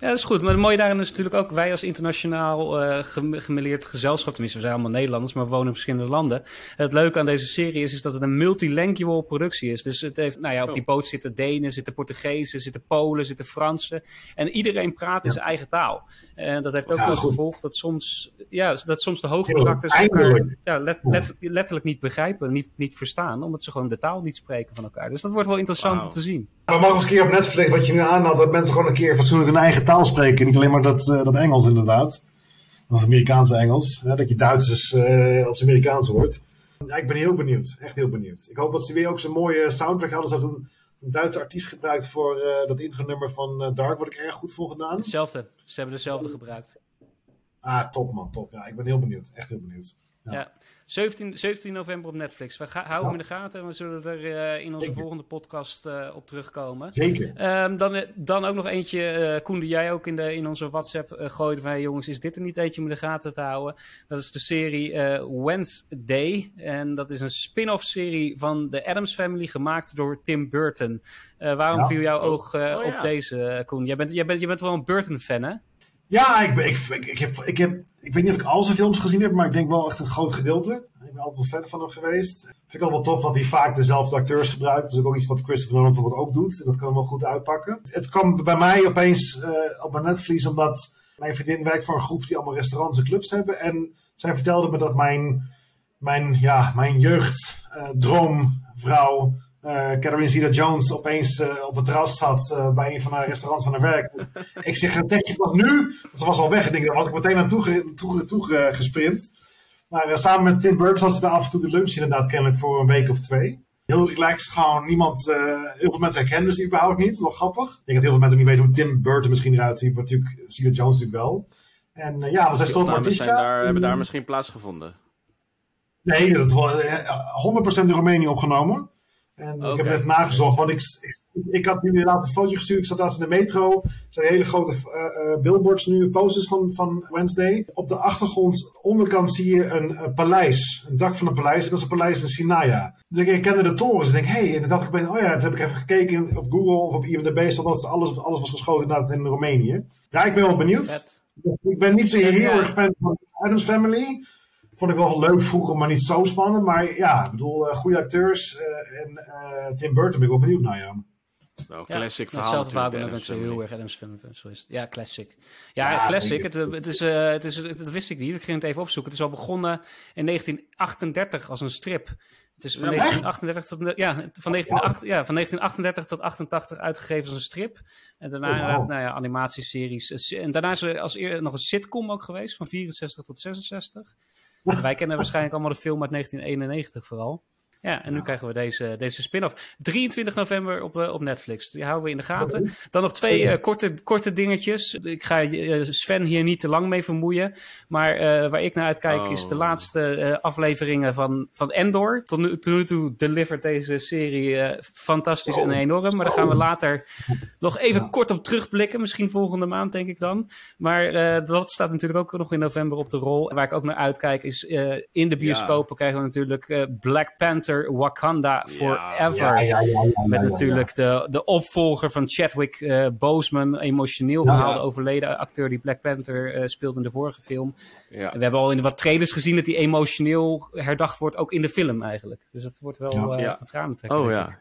ja, dat is goed. Maar het mooie daarin is natuurlijk ook... wij als internationaal gemêleerd gezelschap... tenminste, we zijn allemaal Nederlanders... maar we wonen in verschillende landen. En het leuke aan deze serie is... dat het een multilingual productie is. Dus het heeft, nou ja, op die boot zitten Denen... zitten Portugezen, zitten Polen, zitten Fransen... en iedereen praat in zijn eigen taal. En dat heeft ook wel gevolg dat soms... ja, dat soms de hoofdkarakters elkaar letterlijk niet begrijpen... niet verstaan, omdat ze gewoon de taal niet spreken van elkaar. Dus dat wordt wel interessant om te zien. Maar mag eens een keer op Netflix wat je nu aanhaalt... dat mensen gewoon een keer fatsoenlijk hun eigen taal spreken. Niet alleen maar dat Engels inderdaad. Dat Amerikaanse Engels. Hè, dat je Duitsers op zijn Amerikaans hoort. Ja, ik ben heel benieuwd. Echt heel benieuwd. Ik hoop dat ze weer ook zo'n mooie soundtrack hadden. Ze hadden toen een Duitse artiest gebruikt voor dat intronummer van Dark. Word ik erg goed voor gedaan. Hetzelfde. Ze hebben dezelfde gebruikt. Ah, top man, top. Ja, ik ben heel benieuwd. Echt heel benieuwd. Ja. Ja. 17 november op Netflix. We houden hem in de gaten en we zullen er in onze volgende podcast op terugkomen. Zeker. Dan ook nog eentje, Koen, die jij ook in onze WhatsApp gooit. Van, hey, jongens, is dit er niet eentje om in de gaten te houden? Dat is de serie Wednesday. En dat is een spin-off serie van de Addams Family, gemaakt door Tim Burton. Waarom viel jouw oog op deze, Koen? Jij bent wel een Burton-fan, hè? Ja, ik weet niet of ik al zijn films gezien heb, maar ik denk wel echt een groot gedeelte. Ik ben altijd wel fan van hem geweest. Vind ik ook wel tof dat hij vaak dezelfde acteurs gebruikt. Dat is ook iets wat Christopher Nolan bijvoorbeeld ook doet. En dat kan hem wel goed uitpakken. Het kwam bij mij opeens op mijn netvlies, omdat mijn vriendin werkt voor een groep die allemaal restaurants en clubs hebben. En zij vertelde me dat mijn jeugddroomvrouw... Catherine Zeta-Jones opeens op het terras zat bij een van haar restaurants van haar werk. Ik zeg, dat tekstje pas nu. Want ze was al weg. Ik denk, daar had ik meteen aan toe gesprint. Maar samen met Tim Burton zat ze daar af en toe de lunch inderdaad kennelijk voor een week of twee. Heel relaxed, gewoon niemand... heel veel mensen herkennen ze überhaupt niet. Dat is wel grappig. Ik denk dat heel veel mensen ook niet weten hoe Tim Burton misschien eruit ziet. Maar natuurlijk Zeta-Jones natuurlijk wel. En ja, zij speelt Morticia. Hebben daar misschien plaatsgevonden? Nee, dat is wel 100% in Roemenië opgenomen. En ik heb het even nagezocht, want ik had jullie laatst een fotootje gestuurd. Ik zat laatst in de metro. Er zijn hele grote billboards nu, posters van Wednesday. Op de achtergrond, onderkant zie je een paleis. Een dak van een paleis. En dat is een paleis in Sinaia. Dus ik herkende de torens. En ik denk, en dan dacht ik opeens, dat heb ik even gekeken op Google of op IMDb. Zodat alles was geschoten inderdaad in Roemenië. Ja, ik ben wel benieuwd. Ik ben niet zo heel erg fan van de Addams Family. Vond ik wel leuk vroeger, maar niet zo spannend. Maar ja, ik bedoel, goede acteurs en Tim Burton ben ik wel benieuwd naar jou. Nou, classic verhaal. Hetzelfde verhaal ben ik zo heel erg Addams Family. Ja, classic. Ja, classic. Dat wist ik niet. Ik ging het even opzoeken. Het is al begonnen in 1938 als een strip. Het is van 1938 tot 88 uitgegeven als een strip. En daarna animatieseries. En daarna is er als eerder nog een sitcom ook geweest, van 64 tot 66. Wij kennen waarschijnlijk allemaal de film uit 1991 vooral. Ja, en nu krijgen we deze spin-off. 23 november op Netflix. Die houden we in de gaten. Dan nog twee korte dingetjes. Ik ga Sven hier niet te lang mee vermoeien. Maar waar ik naar uitkijk is de laatste afleveringen van Endor. Tot nu toe delivert deze serie fantastisch en enorm. Maar daar gaan we later nog even kort op terugblikken. Misschien volgende maand, denk ik dan. Maar dat staat natuurlijk ook nog in november op de rol. En waar ik ook naar uitkijk is in de bioscopen krijgen we natuurlijk Black Panther. Wakanda Forever. Met natuurlijk de opvolger van Chadwick Boseman. Emotioneel verhaal, overleden acteur die Black Panther speelde in de vorige film. Ja. We hebben al in wat trailers gezien dat hij emotioneel herdacht wordt, ook in de film eigenlijk. Dus dat wordt wel het raam trekken.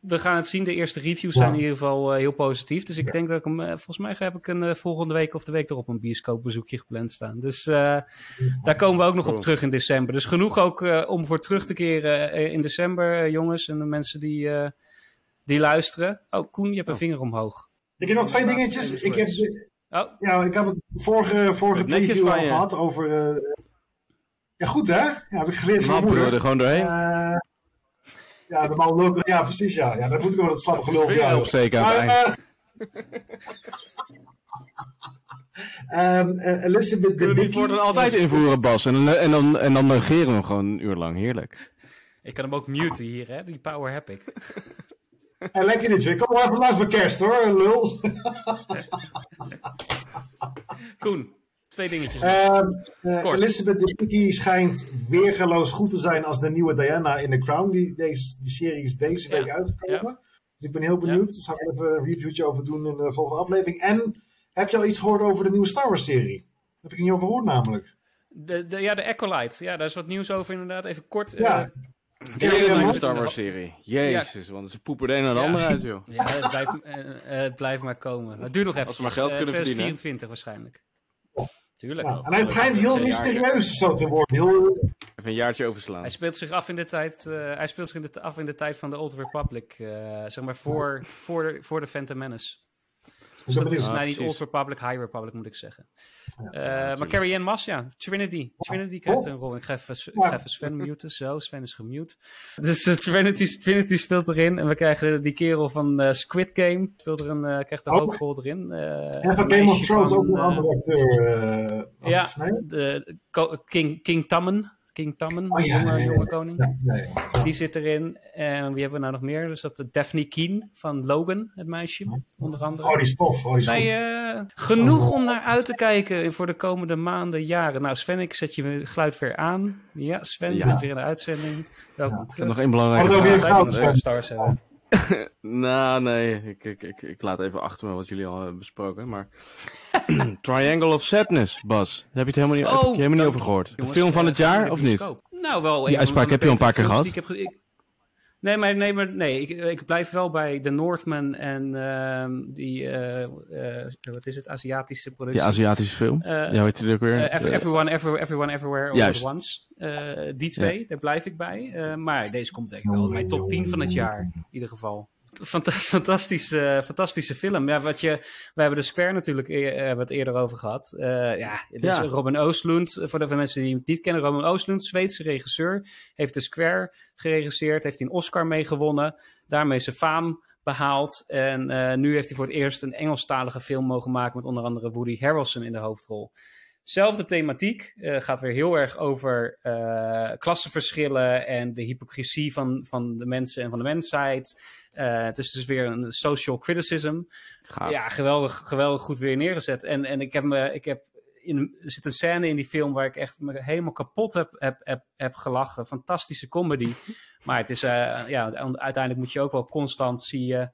We gaan het zien. De eerste reviews zijn in ieder geval heel positief. Dus ik denk dat ik hem... volgens mij heb ik een volgende week of de week erop een bioscoopbezoekje gepland staan. Dus daar komen we ook nog op terug in december. Dus genoeg ook om voor terug te keren in december, jongens. En de mensen die luisteren. Oh, Koen, je hebt een vinger omhoog. Ik heb nog twee dingetjes. Ik heb het vorige review al gehad over... Ja, goed hè? Ja, heb ik geleerd van mijn moeder. We er gewoon doorheen. Ja, de man local, ja, precies, ja. Ja, dat moet ik wel dat slappe gelul op zeker aan het eind. Elizabeth de Biggie... wordt er altijd invoeren, Bas. En dan negeren we gewoon een uur lang. Heerlijk. Ik kan hem ook muten hier, hè. Die power heb ik. En lekker dit, kom maar even langs mijn kerst, hoor, lul. Koen, twee dingetjes. Elizabeth Debicki schijnt weergeloos goed te zijn als de nieuwe Diana in The Crown. Die serie is deze week uitgekomen. Ja. Dus ik ben heel benieuwd. Dus daar gaan we even een reviewtje over doen in de volgende aflevering. En heb je al iets gehoord over de nieuwe Star Wars serie? Daar heb ik er niet over gehoord namelijk. De Acolyte. Ja, daar is wat nieuws over inderdaad. Even kort. Ja. Weer een nieuwe Star Wars serie. Jezus, want ze poepen de een naar de andere uit, joh. Ja, het blijft maar komen. Het duurt nog even. Als ze maar geld kunnen verdienen. 2024 waarschijnlijk. Tuurlijk. Ja, en hij schijnt heel mysterieus zo te worden. Even een jaartje overslaan. Hij speelt zich af in de tijd, van de Old Republic. Zeg maar voor de Phantom Menace. Dus dat is niet Old Republic, High Republic moet ik zeggen. Ja, maar Carrie-Anne Moss, Trinity krijgt een rol. Ik ga even Sven muten. Zo, Sven is gemute. Dus Trinity speelt erin. En we krijgen die kerel van Squid Game. Krijgt een hoofdrol erin. En van Game of Thrones ook een andere acteur. King Tammen. Jonge koning. Ja. Die zit erin. En wie hebben we nou nog meer? Dus dat de Daphne Keane van Logan, het meisje, onder andere. Oh, die is tof. Genoeg om naar uit te kijken voor de komende maanden, jaren. Nou, Sven, ik zet je geluid weer aan. Ja, Sven, je bent weer in de uitzending. Welkom. Ik heb nog één belangrijke vraag. Nou, nee. Ik laat even achter me wat jullie al hebben besproken. Maar Triangle of Sadness, Bas. Daar heb je het helemaal niet over gehoord. De film van het jaar, of niet? Nou, wel. Die uitspraak heb je al een paar keer gehad. Ik blijf wel bij The Northman en wat is het, Aziatische productie. Die Aziatische film. Ja, weet je die ook weer? Everyone, Everywhere, All at Once. Die twee, daar blijf ik bij. Maar deze komt denk ik wel in mijn top 10 van het jaar, in ieder geval. Fantastische film. Ja, we hebben de Square natuurlijk wat eerder over gehad. Is Ruben Östlund. Voor de mensen die het niet kennen, Ruben Östlund, Zweedse regisseur, heeft de Square geregisseerd, heeft hij een Oscar meegewonnen, daarmee zijn faam behaald. En nu heeft hij voor het eerst een Engelstalige film mogen maken met onder andere Woody Harrelson in de hoofdrol. Zelfde thematiek, gaat weer heel erg over klassenverschillen en de hypocrisie van de mensen en van de mensheid. Het is dus weer een social criticism. Gaaf. Ja, geweldig goed weer neergezet. En er zit een scène in die film waar ik echt me helemaal kapot heb gelachen. Fantastische comedy. Maar het is, uiteindelijk moet je ook wel constant zien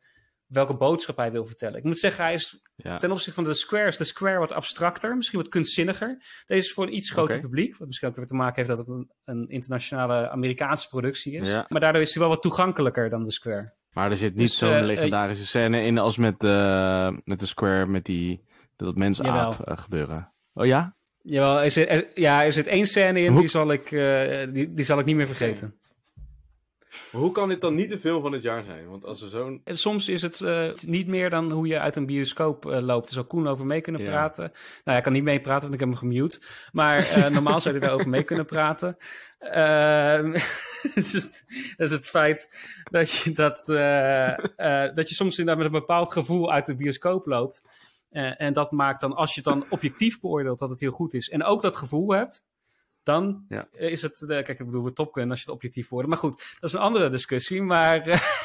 welke boodschap hij wil vertellen. Ik moet zeggen, hij is ten opzichte van The Square wat abstracter, misschien wat kunstzinniger. Deze is voor een iets groter publiek, wat misschien ook weer te maken heeft dat het een internationale Amerikaanse productie is. Ja. Maar daardoor is hij wel wat toegankelijker dan The Square. Maar er zit niet zo'n legendarische scène in als met The Square, met dat mensaap gebeuren. Oh ja? Jawel, er zit één scène in, die zal ik niet meer vergeten. Okay. Maar hoe kan dit dan niet de film van het jaar zijn? Want als er zo'n... Soms is het niet meer dan hoe je uit een bioscoop loopt. Er zou Koen over mee kunnen praten. Nou, hij kan niet meepraten, want ik heb hem gemute. Maar normaal zou hij daarover mee kunnen praten. Dat is het feit dat je soms inderdaad met een bepaald gevoel uit de bioscoop loopt. En dat maakt dan, als je het dan objectief beoordeelt, dat het heel goed is. En ook dat gevoel hebt. Dan is het... kijk, ik bedoel, we Top Gun als je het objectief wordt. Maar goed, dat is een andere discussie. Maar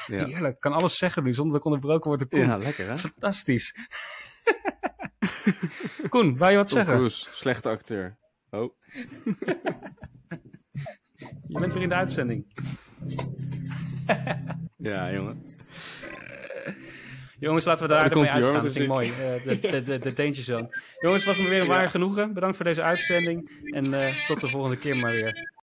heerlijk, kan alles zeggen nu zonder dat ik onderbroken word. Ja, lekker hè? Fantastisch. Koen, wou je wat zeggen? Tom Cruise, slechte acteur. Oh. Je bent weer in de uitzending. Ja, jongen. Jongens, laten we daar mee uitgaan. Dat vind ik mooi. De Danger Zone. Jongens, was me weer een waar genoegen. Bedankt voor deze uitzending. En tot de volgende keer maar weer.